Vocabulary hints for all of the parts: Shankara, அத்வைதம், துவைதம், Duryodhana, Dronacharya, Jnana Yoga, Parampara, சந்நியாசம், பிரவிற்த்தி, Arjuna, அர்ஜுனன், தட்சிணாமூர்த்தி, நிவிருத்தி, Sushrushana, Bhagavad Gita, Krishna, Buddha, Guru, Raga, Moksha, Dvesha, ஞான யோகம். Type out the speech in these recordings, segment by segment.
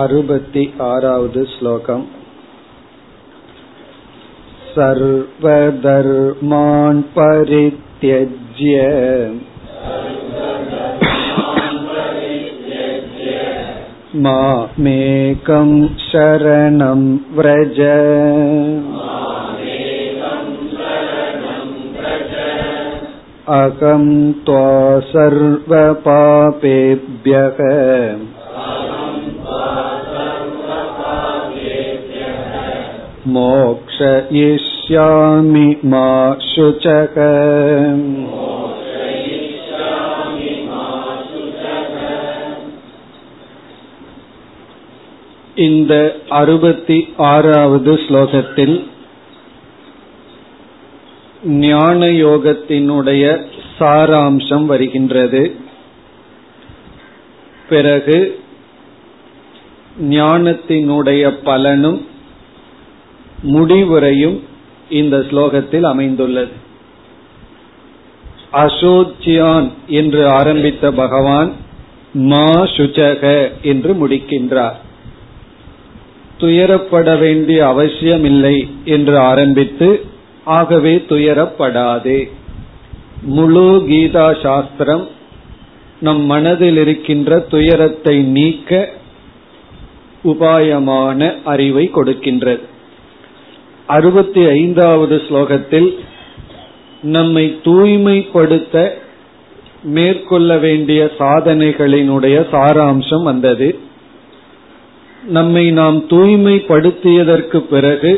66வது ஸ்லோகம். சர்வதர்மான் பரித்யஜ்ய மாமேகம் சரணம் வ்ரஜ. அகம் த்வா சர்வ பாபேப்யஹ மோக்ஷயிஷ்யாமி மா சுசக. இந்த 66வது ஸ்லோகத்தில் ஞான யோகத்தினுடைய சாராம்சம் வருகின்றது. பிறகு ஞானத்தினுடைய பலனும் முடிவுரையும் இந்த ஸ்லோகத்தில் அமைந்துள்ளது. அசோச்சியான் என்று ஆரம்பித்த பகவான் மா சுச்சக என்று முடிக்கின்றார். துயரப்பட வேண்டிய அவசியமில்லை என்று ஆரம்பித்து, ஆகவே துயரப்படாதே. முழு கீதா சாஸ்திரம் நம் மனதில் இருக்கின்ற துயரத்தை நீக்க உபாயமான அறிவை கொடுக்கின்றது. 65வது ஸ்லோகத்தில் நம்மை தூய்மைப்படுத்த மேற்கொள்ள வேண்டிய சாதனைகளினுடைய சாராம்சம் வந்தது. நம்மை நாம் தூய்மைப்படுத்தியதற்கு பிறகு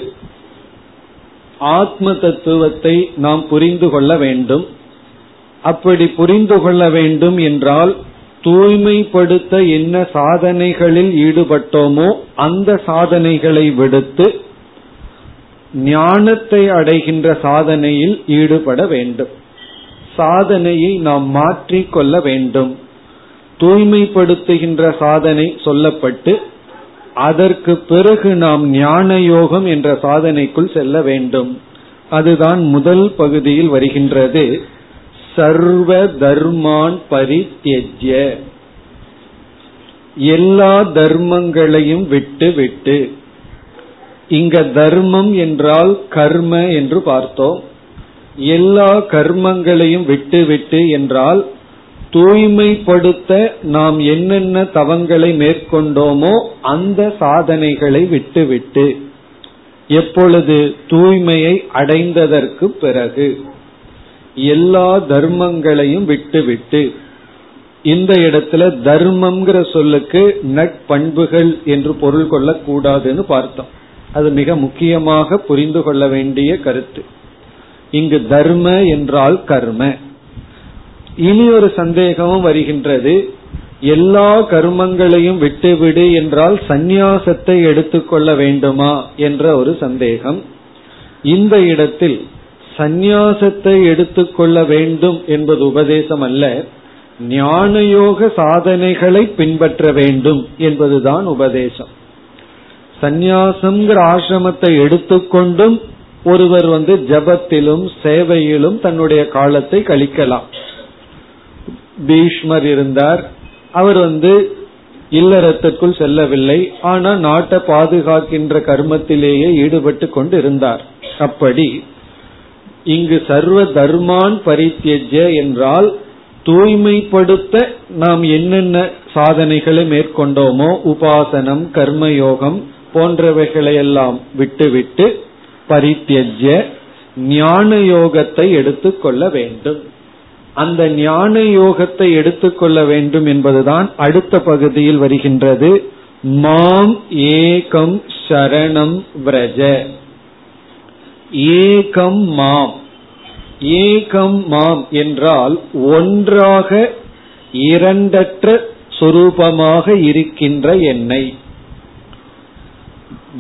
ஆத்ம தத்துவத்தை நாம் புரிந்து கொள்ள வேண்டும். அப்படி புரிந்து கொள்ள வேண்டும் என்றால் தூய்மைப்படுத்த என்ன சாதனைகளில் ஈடுபட்டோமோ அந்த சாதனைகளை விடுத்து ஞானத்தை அடைகின்ற சாதனையில் ஈடுபட வேண்டும். சாதனையை நாம் மாற்றிக்கொள்ள வேண்டும். தூய்மைப்படுத்துகின்ற சாதனை சொல்லப்பட்டு அதற்கு பிறகு நாம் ஞான யோகம் என்ற சாதனைக்குள் செல்ல வேண்டும். அதுதான் முதல் பகுதியில் வருகின்றது. சர்வ தர்மான் பரித்யஜ்ய, எல்லா தர்மங்களையும் விட்டு விட்டு. இங்க தர்மம் என்றால் கர்ம என்று பார்த்தோம். எல்லா கர்மங்களையும் விட்டு விட்டு என்றால் தூய்மைப்படுத்த நாம் என்னென்ன தவங்களை மேற்கொண்டோமோ அந்த சாதனைகளை விட்டுவிட்டு. எப்பொழுது? தூய்மையை அடைந்ததற்கு பிறகு. எல்லா தர்மங்களையும் விட்டுவிட்டு. இந்த இடத்துல தர்மம்ங்கிற சொல்லுக்கு நட்பண்புகள் என்று பொருள் கொள்ளக்கூடாதுன்னு பார்த்தோம். அது மிக முக்கியமாக புரிந்து கொள்ள வேண்டிய கருத்து. இங்கு தர்ம என்றால் கர்ம. இனி ஒரு சந்தேகமும் வருகின்றது. எல்லா கர்மங்களையும் விட்டுவிடு என்றால் சந்நியாசத்தை எடுத்துக்கொள்ள வேண்டுமா என்ற ஒரு சந்தேகம். இந்த இடத்தில் சந்நியாசத்தை எடுத்துக்கொள்ள வேண்டும் என்பது உபதேசம் அல்ல, ஞானயோக சாதனைகளை பின்பற்ற வேண்டும் என்பதுதான் உபதேசம். சந்நியாசம்ங்கிற ஆசிரமத்தை எடுத்துக்கொண்டும் ஒருவர் ஜபத்திலும் சேவையிலும் தன்னுடைய காலத்தை கழிக்கலாம். பீஷ்மர் இருந்தார். அவர் இல்லறத்திற்குள் செல்லவில்லை, ஆனால் நாட்டை பாதுகாக்கின்ற கர்மத்திலேயே ஈடுபட்டு கொண்டு இருந்தார். அப்படி இங்கு சர்வ தர்மான் பரித்யஜ்ய என்றால் தூய்மைப்படுத்த நாம் என்னென்ன சாதனைகளை மேற்கொண்டோமோ, உபாசனம், கர்மயோகம் போன்றவைகளையெல்லாம் விட்டுவிட்டு பரித்யஜ்ய ஞான யோகத்தை எடுத்துக்கொள்ள வேண்டும். அந்த ஞான யோகத்தை எடுத்துக்கொள்ள வேண்டும் என்பதுதான் அடுத்த பகுதியில் வருகின்றது. மாம் ஏகம் சரணம் வ்ரஜ. ஏகம் மாம், ஏகம் மாம் என்றால் ஒன்றாக இரண்டற்ற சொரூபமாக இருக்கின்ற என்னை.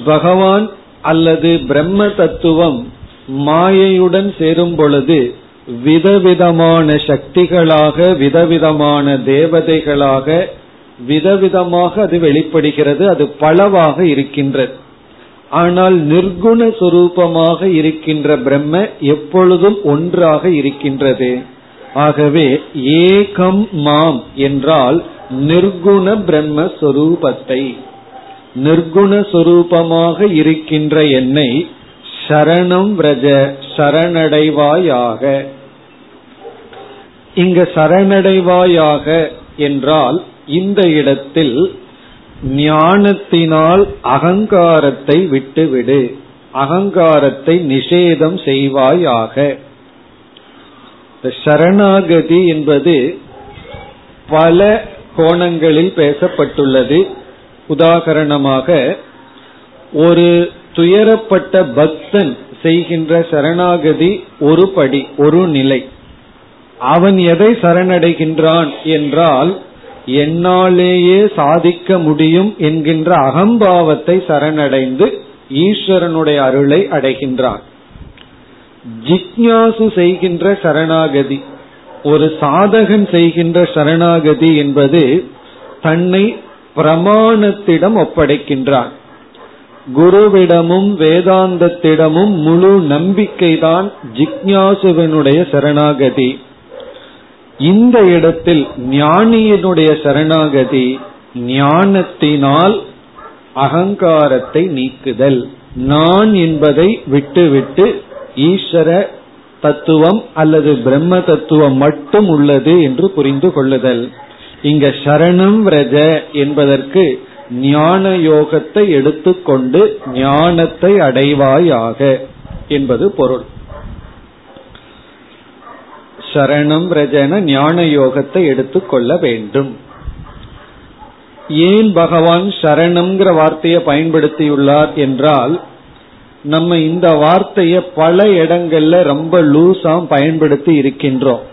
பகவான் அல்லது பிரம்ம தத்துவம் மாயையுடன் சேரும் பொழுது விதவிதமான சக்திகளாக, விதவிதமான தேவதைகளாக, விதவிதமாக அது வெளிப்படுகிறது. அது பலவாக இருக்கின்றது. ஆனால் நிர்குண சுரூபமாக இருக்கின்ற பிரம்ம எப்பொழுதும் ஒன்றாக இருக்கின்றது. ஆகவே ஏகம் மாம் என்றால் நிர்குண பிரம்ம சொரூபத்தை, நிர்குண சொரூபமாக இருக்கின்ற என்னை சரணம் விரஜ சரணடைவாயாக. இங்க சரணடைவாயாக என்றால் இந்த இடத்தில் ஞானத்தினால் அகங்காரத்தை விட்டுவிடு, அகங்காரத்தை நிஷேதம் செய்வாயாக. சரணாகதி என்பது பல கோணங்களில் பேசப்பட்டுள்ளது. உதாரணமாக ஒரு துயரப்பட்ட பக்தன் செய்கின்ற சரணாகதி ஒரு படி, ஒரு நிலை. அவன் எதை சரணடைகின்றான் என்றால் என்னாலேயே சாதிக்க முடியும் என்கின்ற அகம்பாவத்தை சரணடைந்து ஈஸ்வரனுடைய அருளை அடைகின்றான். ஜிக்ஞாசு செய்கின்ற சரணாகதி, ஒரு சாதகன் செய்கின்ற சரணாகதி என்பது தன்னை பிரமாணத்திடம் ஒப்படைக்கின்றான். குருவிடமும் வேதாந்தத்திடமும் முழு நம்பிக்கைதான் ஜிக்ஞாசுவனுடைய சரணாகதி. இந்த இடத்தில் ஞானியினுடைய சரணாகதி ஞானத்தினால் அகங்காரத்தை நீக்குதல், நான் என்பதை விட்டுவிட்டு ஈஸ்வர தத்துவம் அல்லது பிரம்ம தத்துவம் மட்டும் உள்ளது என்று புரிந்து கொள்ளுதல். இங்க சரணம் ரஜ என்பதற்கு ஞான யோகத்தை எடுத்துக்கொண்டு ஞானத்தை அடைவாயாக என்பது பொருள். சரணம் ரஜன ஞான யோகத்தை எடுத்துக்கொள்ள வேண்டும். ஏன் பகவான் சரணம்ங்கிற வார்த்தையை பயன்படுத்தியுள்ளார் என்றால், நம்ம இந்த வார்த்தைய பல இடங்கள்ல ரொம்ப லூஸா பயன்படுத்தி இருக்கின்றோம்.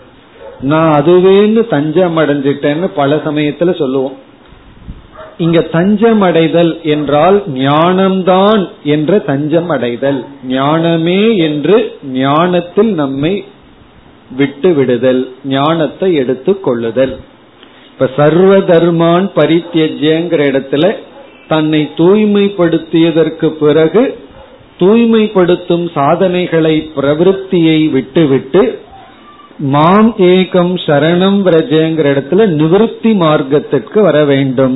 நான் அதுவேன்னு தஞ்சம் அடைஞ்சிட்டேன்னு பல சமயத்துல சொல்லுவோம். இங்க தஞ்சம் அடைதல் என்றால் ஞானம்தான் என்ற தஞ்சம் அடைதல், ஞானமே என்று ஞானத்தில் நம்மை விட்டு விடுதல், ஞானத்தை எடுத்து கொள்ளுதல். இப்ப சர்வ தர்மான் பரித்யஜ்யங்கிற இடத்துல தன்னை தூய்மைப்படுத்தியதற்கு பிறகு தூய்மைப்படுத்தும் சாதனைகளை பிரவிற்த்தியை விட்டுவிட்டு மாம் ஏகம் சரணம் விரஜங்கிற இடத்துல நிவிருத்தி மார்க்கத்திற்கு வர வேண்டும்.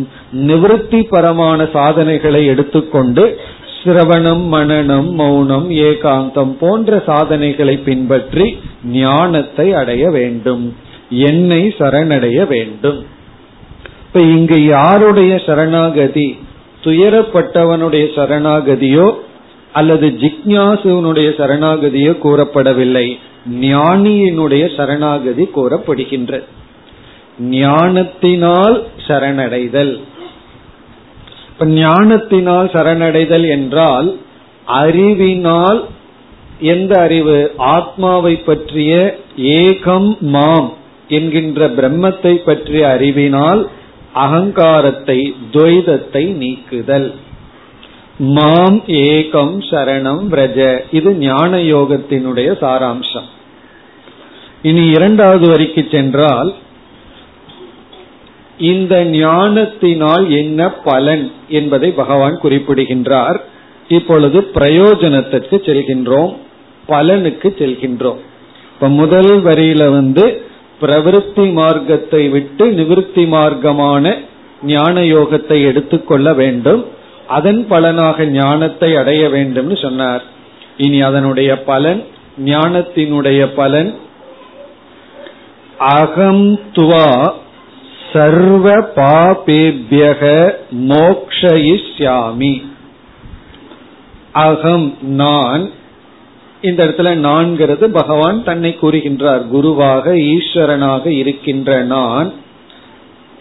நிவிருத்தி பரமான சாதனைகளை எடுத்துக்கொண்டு சிரவணம், மனனம், மௌனம், ஏகாந்தம் போன்ற சாதனைகளை பின்பற்றி ஞானத்தை அடைய வேண்டும், என்னை சரணடைய வேண்டும். இப்ப இங்கு யாருடைய சரணாகதி? துயரப்பட்டவனுடைய சரணாகதியோ அல்லது ஜிக்ஞாசுவனுடைய சரணாகதியோ கூறப்படவில்லை, ஞானியினுடைய சரணாகதி கூறப்படுகின்றது. ஞானத்தினால் சரணடைதல். இப்ப ஞானத்தினால் சரணடைதல் என்றால் அறிவினால், எந்த அறிவு? ஆத்மாவை பற்றிய ஏகம் மாம் என்கின்ற பிரம்மத்தை பற்றிய அறிவினால் அகங்காரத்தை, துவைதத்தை நீக்குதல். மாம் ஏகம் சரணம் விரஜ, இது ஞான யோகத்தினுடைய சாராம்சம். இனி இரண்டாவது வரிக்கு சென்றால், இந்த ஞானத்தினால் என்ன பலன் என்பதை பகவான் குறிப்பிடுகின்றார். இப்பொழுது பிரயோஜனத்திற்கு செல்கின்றோம், பலனுக்கு செல்கின்றோம். இப்ப முதல் வரியில பிரவிற்த்தி மார்க்கத்தை விட்டு நிவிற்த்தி மார்க்கமான ஞான யோகத்தை எடுத்துக்கொள்ள வேண்டும், அதன் பலனாக ஞானத்தை அடைய வேண்டும் சொன்னார். இனி அதனுடைய பலன், ஞானத்தினுடைய பலன், அகம் துவா சர்வ பாபேப்யக மோக்ஷயிஷ்யாமி. அகம் நான், இந்த இடத்துல நான்கிறது பகவான் தன்னை கூறுகின்றார், குருவாக ஈஸ்வரனாக இருக்கின்ற நான்,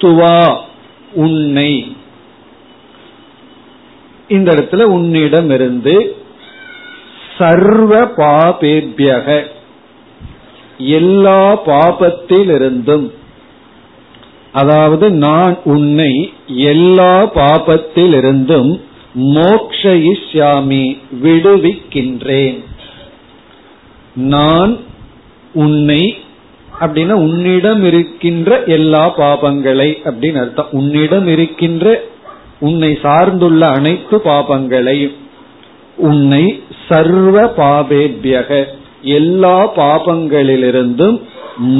துவா உன்னை, இந்த இடத்துல உன்னிடமிருந்து, சர்வ பாபேபியக எல்லா பாபத்திலிருந்தும், அதாவது நான் உன்னை எல்லா பாபத்திலிருந்தும் மோக்ஷயிஷ்யாமி விடுவிக்கின்றேன். நான் உன்னை அப்படின்னா உன்னிடம் இருக்கின்ற எல்லா பாபங்களை அப்படின்னு அர்த்தம். உன்னிடம் இருக்கின்ற, உன்னை சார்ந்துள்ள அனைத்து பாபங்களையும், உன்னை சர்வ பாபேபியக எல்லா பாபங்களிலிருந்தும்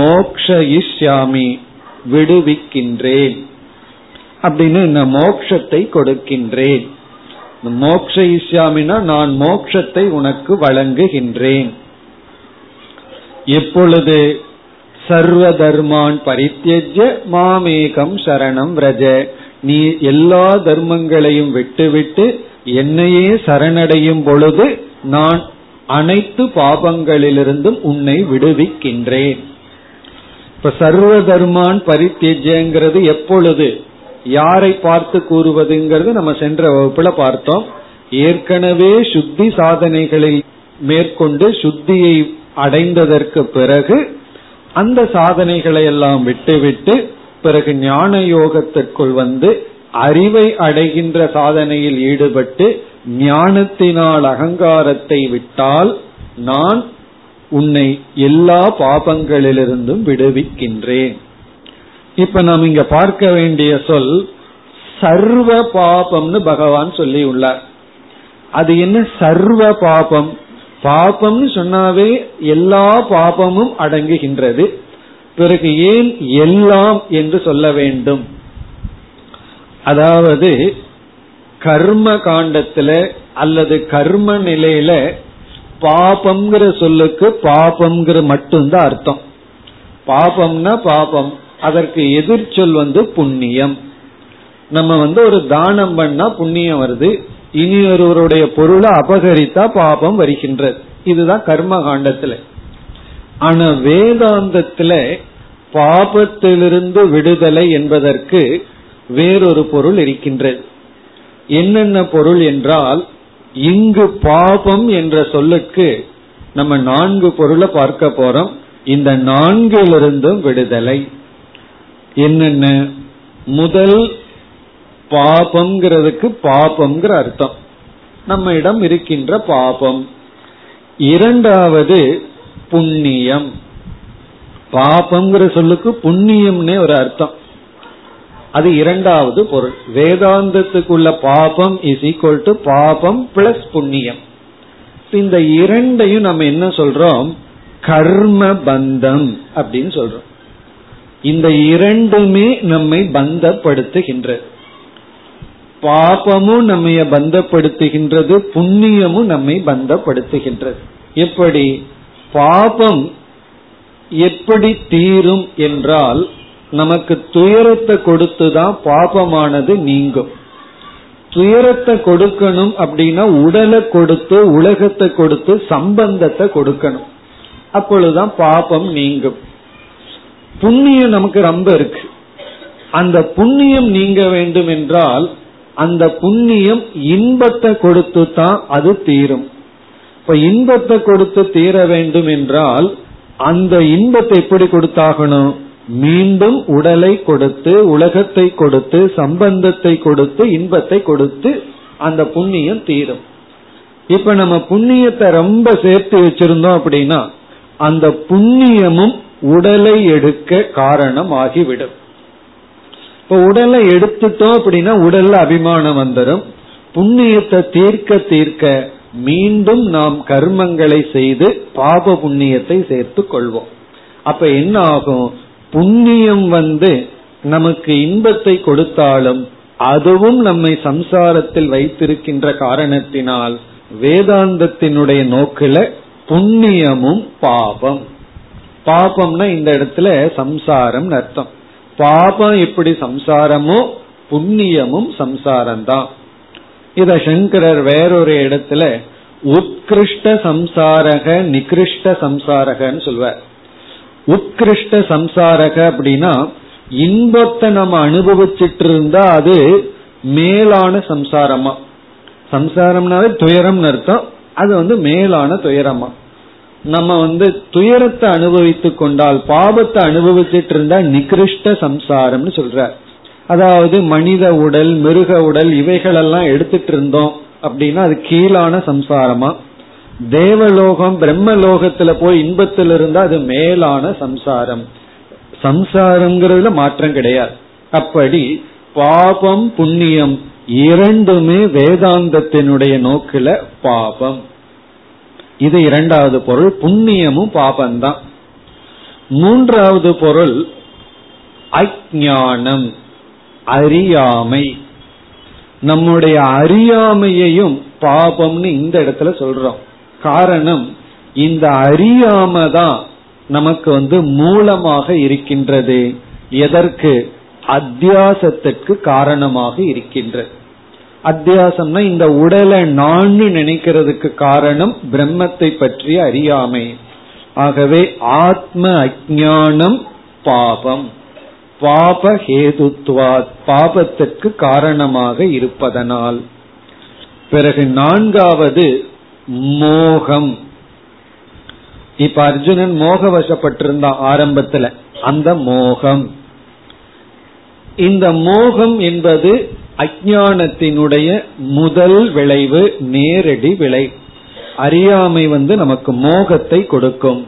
மோக்ஷயிஷ்யாமி விடுவிக்கின்றேன். அப்படின்னு நான் மோட்சத்தை கொடுக்கின்றேன். மோக்ஷ இஷ்யாமினா நான் மோட்சத்தை உனக்கு வழங்குகின்றேன். எப்பொழுது சர்வ தர்மான் பரித்யஜ்ய மாமேகம் சரணம் ரஜ, நீ எல்லா தர்மங்களையும் விட்டுவிட்டு என்னையே சரணடையும் பொழுது நான் அனைத்து பாபங்களிலிருந்தும் உன்னை விடுவிக்கின்றேன். இப்ப சர்வ தர்மான் பரித்யஜ்யங்கிறது எப்பொழுது யாரை பார்த்து கூறுவதுங்கிறது நம்ம சென்ற வகுப்புல பார்த்தோம். ஏற்கனவே சுத்தி சாதனைகளை மேற்கொண்டு சுத்தியை அடைந்ததற்கு பிறகு அந்த சாதனைகளை எல்லாம் விட்டுவிட்டு பிறகு ஞான யோகத்திற்குள் வந்து அறிவை அடைகின்ற சாதனையில் ஈடுபட்டு ஞானத்தினால் அகங்காரத்தை விட்டால் நான் உன்னை எல்லா பாபங்களிலிருந்தும் விடுவிக்கின்றேன். இப்ப நாம் இங்க பார்க்க வேண்டிய சொல் சர்வ பாபம்னு பகவான் சொல்லி உள்ளார். அது என்ன சர்வ பாபம்? பாபம் சொன்னாவே எல்லா பாபமும் அடங்குகின்றது. பிறகு ஏன் எல்லாம் என்று சொல்ல வேண்டும்? அதாவது கர்ம காண்டத்துல அல்லது கர்ம நிலையில பாபம்ங்கிற சொல்லுக்கு பாபம்ங்கிற மட்டும்தான் அர்த்தம். பாபம்னா பாபம், அதற்கு எதிர்ச்சொல் வந்து புண்ணியம். நம்ம வந்து ஒரு தானம் பண்ணா புண்ணியம் வருது, இனி ஒருவருடைய பொருளை அபகரித்தா பாபம் வருகின்றது. இதுதான் கர்ம காண்டத்துல. ஆனா வேதாந்தத்துல பாபத்திலிருந்து விடுதலை என்பதற்கு வேறொரு பொருள் இருக்கின்றது. என்னென்ன பொருள் என்றால், இங்கு பாபம் என்ற சொல்லுக்கு நம்ம 4 பொருளை பார்க்க போறோம். இந்த 4லிருந்தும் விடுதலை. என்னென்ன? முதல் பாபம்ங்கிறதுக்கு பாபம்ங்கிற அர்த்தம், நம்ம இடம் இருக்கின்ற பாபம். இரண்டாவது புண்ணியம். பாபம்ங்கிற சொல்லுக்கு புண்ணியம்னே ஒரு அர்த்தம், அது இரண்டாவது பொருள். வேதாந்தத்துக்குள்ள பாபம் இஸ் ஈக்வல் டு பாபம் பிளஸ் புண்ணியம். இந்த இரண்டையும் நம்ம என்ன சொல்றோம்? கர்ம பந்தம் அப்படின்னு சொல்றோம். இந்த இரண்டுமே நம்மை பந்தப்படுத்துகின்றது. பாபமும் நம்மை பந்தப்படுத்துகின்றது, புண்ணியமும் நம்மை பந்தப்படுத்துகின்றது. எப்படி? பாபம் எப்படி தீரும் என்றால், நமக்கு துயரத்தை கொடுத்துதான் பாபமானது நீங்கும். துயரத்தை கொடுக்கணும் அப்படின்னா உடலை கொடுத்து உலகத்தை கொடுத்து சம்பந்தத்தை கொடுக்கணும், அப்பொழுதுதான் பாபம் நீங்கும். புண்ணியம் நமக்கு ரொம்ப இருக்கு, அந்த புண்ணியம் நீங்க வேண்டும் என்றால் அந்த புண்ணியம் இன்பத்தை கொடுத்து தான் அது தீரும். இப்ப இன்பத்தை கொடுத்து தீர வேண்டும் என்றால் அந்த இன்பத்தை எப்படி கொடுத்தாகணும்? மீண்டும் உடலை கொடுத்து உலகத்தை கொடுத்து சம்பந்தத்தை கொடுத்து இன்பத்தை கொடுத்து அந்த புண்ணியம் தீரும். இப்ப நம்ம புண்ணியத்தை ரொம்ப சேர்த்து வச்சிருந்தோம் அப்படின்னா அந்த புண்ணியமும் உடலை எடுக்க காரணம் ஆகிவிடும். இப்ப உடலை எடுத்துட்டோம் அப்படின்னா உடல்ல அபிமானம் வந்துடும். புண்ணியத்தை தீர்க்க தீர்க்க மீண்டும் நாம் கர்மங்களை செய்து பாப புண்ணியத்தை சேர்த்து கொள்வோம். அப்ப என்ன ஆகும்? புண்ணியம் வந்து நமக்கு இன்பத்தை கொடுத்தாலும் அதுவும் நம்மை சம்சாரத்தில் வைத்திருக்கின்ற காரணத்தினால் வேதாந்தத்தினுடைய நோக்கில புண்ணியமும் பாபம். பாபம்னா இந்த இடத்துல சம்சாரம் அர்த்தம். பாபம் எப்படி சம்சாரமோ புண்ணியமும் சம்சாரம்தான். இத சங்கரர் வேறொரு இடத்துல உத்கிருஷ்ட சம்சாரக நிகிருஷ்ட சம்சாரகன்னு சொல்வார். உத்கிருஷ்ட சம்சாரக அப்படின்னா இன்பத்தை நம்ம அனுபவிச்சுட்டு இருந்தா அது மேலான சம்சாரமா. சம்சாரம்னாவே துயரம் அர்த்தம், அது வந்து மேலான துயரமா. நம்ம வந்து துயரத்தை அனுபவித்து கொண்டால் பாபத்தை அனுபவிச்சுட்டு இருந்தா நிகிருஷ்ட சம்சாரம்னு சொல்ற. அதாவது மனித உடல் மிருக உடல் இவைகளெல்லாம் எடுத்துட்டு இருந்தோம் அப்படின்னா அது கீழான சம்சாரமா. தேவலோகம் பிரம்மலோகத்துல போய் இன்பத்தில் இருந்தா அது மேலான சம்சாரம். சம்சாரம்ங்கிறதுல மாற்றம் கிடையாது. அப்படி பாபம் புண்ணியம் இரண்டுமே வேதாந்தத்தினுடைய நோக்குல பாபம். இது இரண்டாவது பொருள், புண்ணியமும் பாபம்தான். மூன்றாவது பொருள் அஞ்ஞானம். அறியாமை. நம்முடைய அறியாமையையும் பாபம்னு இந்த இடத்துல சொல்றோம். காரணம், இந்த அறியாமை தான் நமக்கு மூலமாக இருக்கின்றது. எதற்கு? அத்தியாசத்திற்கு காரணமாக இருக்கின்றது. அத்தியாசம்னா இந்த உடலை நான் நினைக்கிறதுக்கு காரணம் பிரம்மத்தை பற்றிய அறியாமை. ஆகவே ஆத்ம அஜ்ஞானம் பாபம், பாப ஹேதுத்வாத், பாபத்திற்கு காரணமாக இருப்பதனால். பிறகு நான்காவது மோகம். இப்ப அர்ஜுனன் மோக வசப்பட்டிருந்தான் ஆரம்பத்துல, அந்த மோகம். இந்த மோகம் என்பது அஞ்ஞானத்தினுடைய முதல் விளைவு, நேரடி விளைவு. அறியாமை நமக்கு மோகத்தை கொடுக்கும்.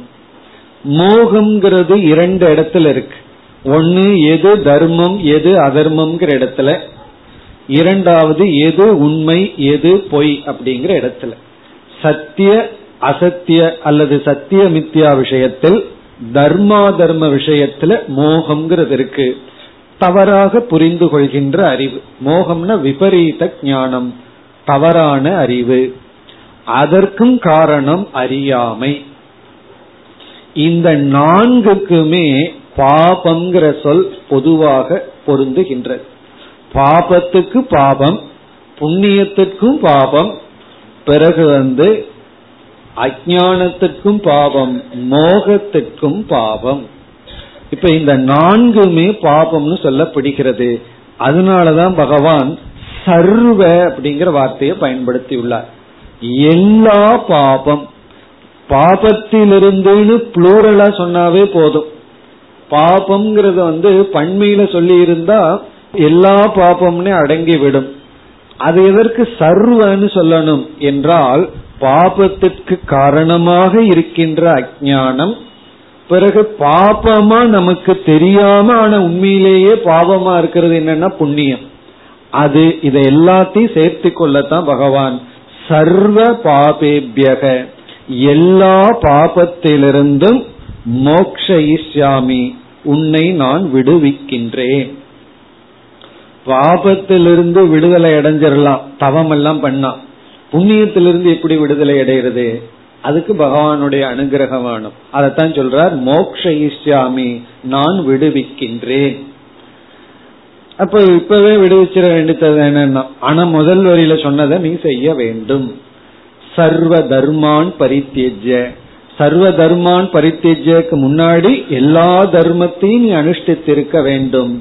மோகம்ங்கிறது இரண்டு இடத்துல இருக்கு. ஒன்னு எது தர்மம் எது அதர்மம்ங்கிற இடத்துல, இரண்டாவது எது உண்மை எது பொய் அப்படிங்கிற இடத்துல. சத்திய அசத்திய அல்லது சத்திய மித்யா விஷயத்தில், தர்மா தர்ம விஷயத்துல மோகம்ங்கிறது இருக்கு. தவறாக புரிந்து கொள்கின்ற அறிவு. மோகம்னா விபரீத ஞானம், தவறான அறிவு. அதற்கும் காரணம் அறியாமை. இந்த நான்குக்குமே பாபம்ங்கிற சொல் பொதுவாக பொருந்துகின்றது. பாபத்துக்கு பாபம், புண்ணியத்திற்கும் பாபம், பிறகு அஞ்ஞானத்திற்கும் பாபம், மோகத்திற்கும் பாபம். இப்ப இந்த நான்குமே பாபம்னு சொல்லப்படுகிறது. அதனாலதான் பகவான் சர்வ அப்படிங்கிற வார்த்தையை பயன்படுத்தி உள்ளார். எல்லா பாபம், பாபத்திலிருந்துன்னு புளூரலா சொன்னாவே போதும். பாபம்ங்கிறத பன்மையில சொல்லி இருந்தா எல்லா பாபம்னே அடங்கிவிடும். அது எதற்கு சர்வன்னு சொல்லணும் என்றால், பாபத்திற்கு காரணமாக இருக்கின்ற அஞ்ஞானம், பிறகு பாபமா நமக்கு தெரியாம ஆனா உண்மையிலேயே பாபமா இருக்கிறது என்னன்னா புண்ணியம். அது இதை எல்லாத்தையும் சேர்த்து கொள்ளத்தான் பகவான் சர்வ பாபேபியக, எல்லா பாபத்திலிருந்தும் மோக்ஷ ஈஸ்யாமி, உன்னை நான் விடுவிக்கின்றேன். பாபத்திலிருந்து விடுதலை அடைஞ்சிடலாம் தவம் எல்லாம் பண்ணா, புண்ணியத்திலிருந்து எப்படி விடுதலை அடைகிறது? அதுக்கு பகவானுடைய அனுகிரகம் வேணும். அதத்தான் சொல்றார் மோக்ஷ ஈஸ்யாமி, நான் விடுவிக்கின்றேன். அப்ப இப்பவே விடுவிச்சிட வேண்டியது என்னன்னா, ஆனா முதல் வரியில சொன்னதை நீ செய்ய வேண்டும். சர்வ தர்மான் பரித்யஜ்ய, சர்வ தர்மான் பரித்யஜ்யக்கு முன்னாடி எல்லா தர்மத்தையும் நீ அனுஷ்டித்திருக்க வேண்டும்.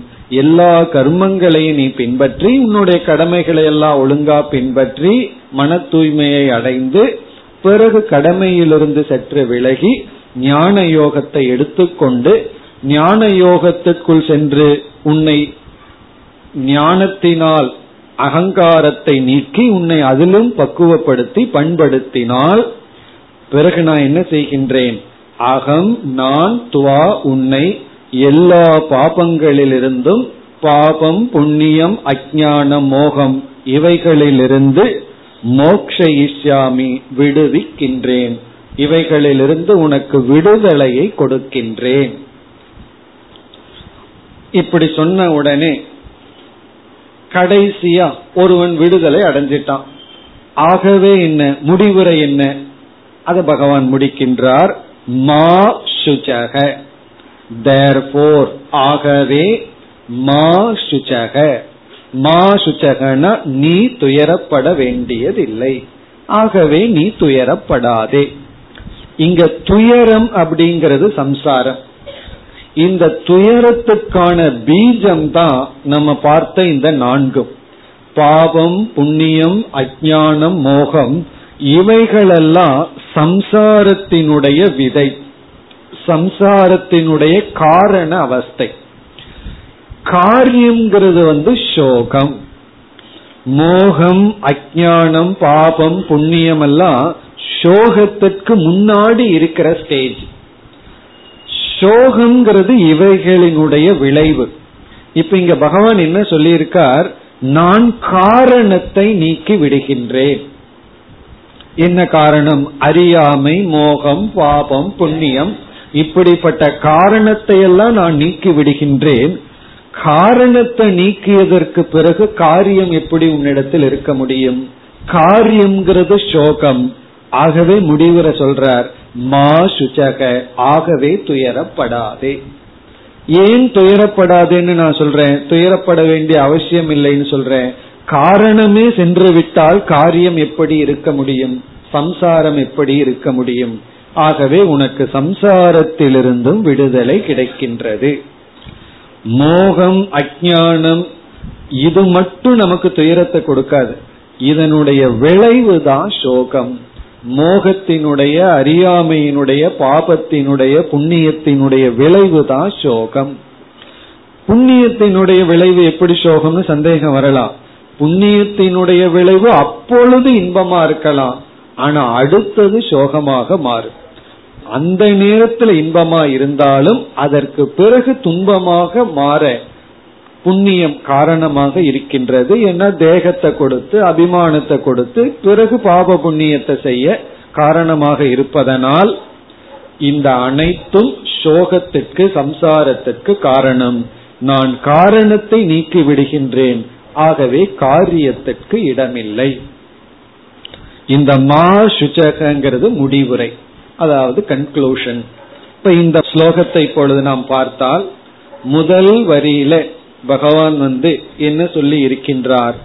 எல்லா கர்மங்களையும் நீ பின்பற்றி, உன்னுடைய கடமைகளை எல்லாம் ஒழுங்கா பின்பற்றி, மன தூய்மையை அடைந்து, பிறகு கடமையிலிருந்து சற்று விலகி ஞான யோகத்தை எடுத்துக்கொண்டு, ஞான யோகத்திற்குள் சென்று உன்னை ஞானத்தினால் அகங்காரத்தை நீக்கி உன்னை அதிலும் பக்குவப்படுத்தி பண்படுத்தினால், பிறகு நான் என்ன செய்கின்றேன்? அகம் நான் துவா, உன்னை எல்லா பாபங்களிலிருந்தும், பாபம் புண்ணியம் அஞ்ஞானம் மோகம் இவைகளிலிருந்து மோக்ஷ ஈஸ்யாமி விடுவிக்கின்றேன், இவைகளிலிருந்து உனக்கு விடுதலையை கொடுக்கின்றேன். இப்படி சொன்ன உடனே கடைசியா ஒருவன் விடுதலை அடைஞ்சிட்டான். ஆகவே என்ன முடிவுரை? என்ன அத பகவான் முடிக்கின்றார், மா சுச்சக, therefore ஆகவே, மா சுச்சக, மா சுச்சகனா நீ துயரப்பட வேண்டியதில்லை, ஆகவே நீ துயரப்படாதே. இங்க துயரம் அப்படிங்கிறது சம்சாரம். இந்த துயரத்துக்கான பீஜம் தான் நம்ம பார்த்த இந்த நான்கும். பாபம் புண்ணியம் அஜ்ஞானம் மோகம் இவைகளெல்லாம் சம்சாரத்தினுடைய விதை, சம்சாரத்தினுடைய காரண அவஸ்தை. காரியம்ங்கிறது சோகம், மோகம் அஜ்ஞானம் பாபம் புண்ணியம் எல்லாம் சோகத்திற்கு முன்னாடி இருக்கிற ஸ்டேஜ். சோகம்ங்கிறது இவைகளினுடைய விளைவு. இப்ப இங்க பகவான் என்ன சொல்லியிருக்கார்? நான் காரணத்தை நீக்கி விடுகின்றேன். என்ன காரணம்? அறியாமை, மோகம், பாபம், புண்ணியம், இப்படிப்பட்ட காரணத்தை எல்லாம் நான் நீக்கி விடுகின்றேன். காரணத்தை நீக்கியதற்கு பிறகு காரியம் எப்படி உன்னிடத்தில் இருக்க முடியும்? காரியம்ங்கிறது சோகம். ஆகவே முடிவுற சொல்றார், மா சுச்சக, ஆகவே துயரப்படாதே. ஏன் துயரப்படாதேன்னு நான் சொல்றேன், துயரப்பட வேண்டிய அவசியம் இல்லைன்னு சொல்றேன். காரணமே சென்று விட்டால் காரியம் எப்படி இருக்க முடியும்? சம்சாரம் எப்படி இருக்க முடியும்? ஆகவே உனக்கு சம்சாரத்திலிருந்தும் விடுதலை கிடைக்கின்றது. மோகம், அஞ்ஞானம் இது மட்டும் நமக்கு துயரத்தை கொடுக்காது, இதனுடைய விளைவுதான் சோகம். மோகத்தினுடைய, அறியாமையினுடைய, பாபத்தினுடைய, புண்ணியத்தினுடைய விளைவுதான் சோகம். புண்ணியத்தினுடைய விளைவு எப்படி சோகம்னு சந்தேகம் வரலாம். புண்ணியத்தினுடைய விளைவு அப்பொழுது இன்பமா இருக்கலாம், ஆனா அடுத்தது சோகமாக மாறும். அந்த நேரத்துல இன்பமா இருந்தாலும் அதற்கு பிறகு துன்பமாக மாற புண்ணியம் காரணமாக இருக்கின்றது. ஏன்னா தேகத்தை கொடுத்து, அபிமானத்தை கொடுத்து, பிறகு பாப புண்ணியத்தை செய்ய காரணமாக இருப்பதனால் இந்த அனைத்தும் சோகத்திற்கு, சம்சாரத்திற்கு காரணம். நான் காரணத்தை நீக்கி விடுகின்றேன், ஆகவே காரியத்திற்கு இடமில்லை. இந்த மா சுச்சகங்கிறது முடிவுரை, அதாவது கன்க்ளூஷன். இப்ப இந்த ஸ்லோகத்தை இப்பொழுது நாம் பார்த்தால் முதல் வரியில பகவான் என்ன சொல்லி இருக்கின்றார்?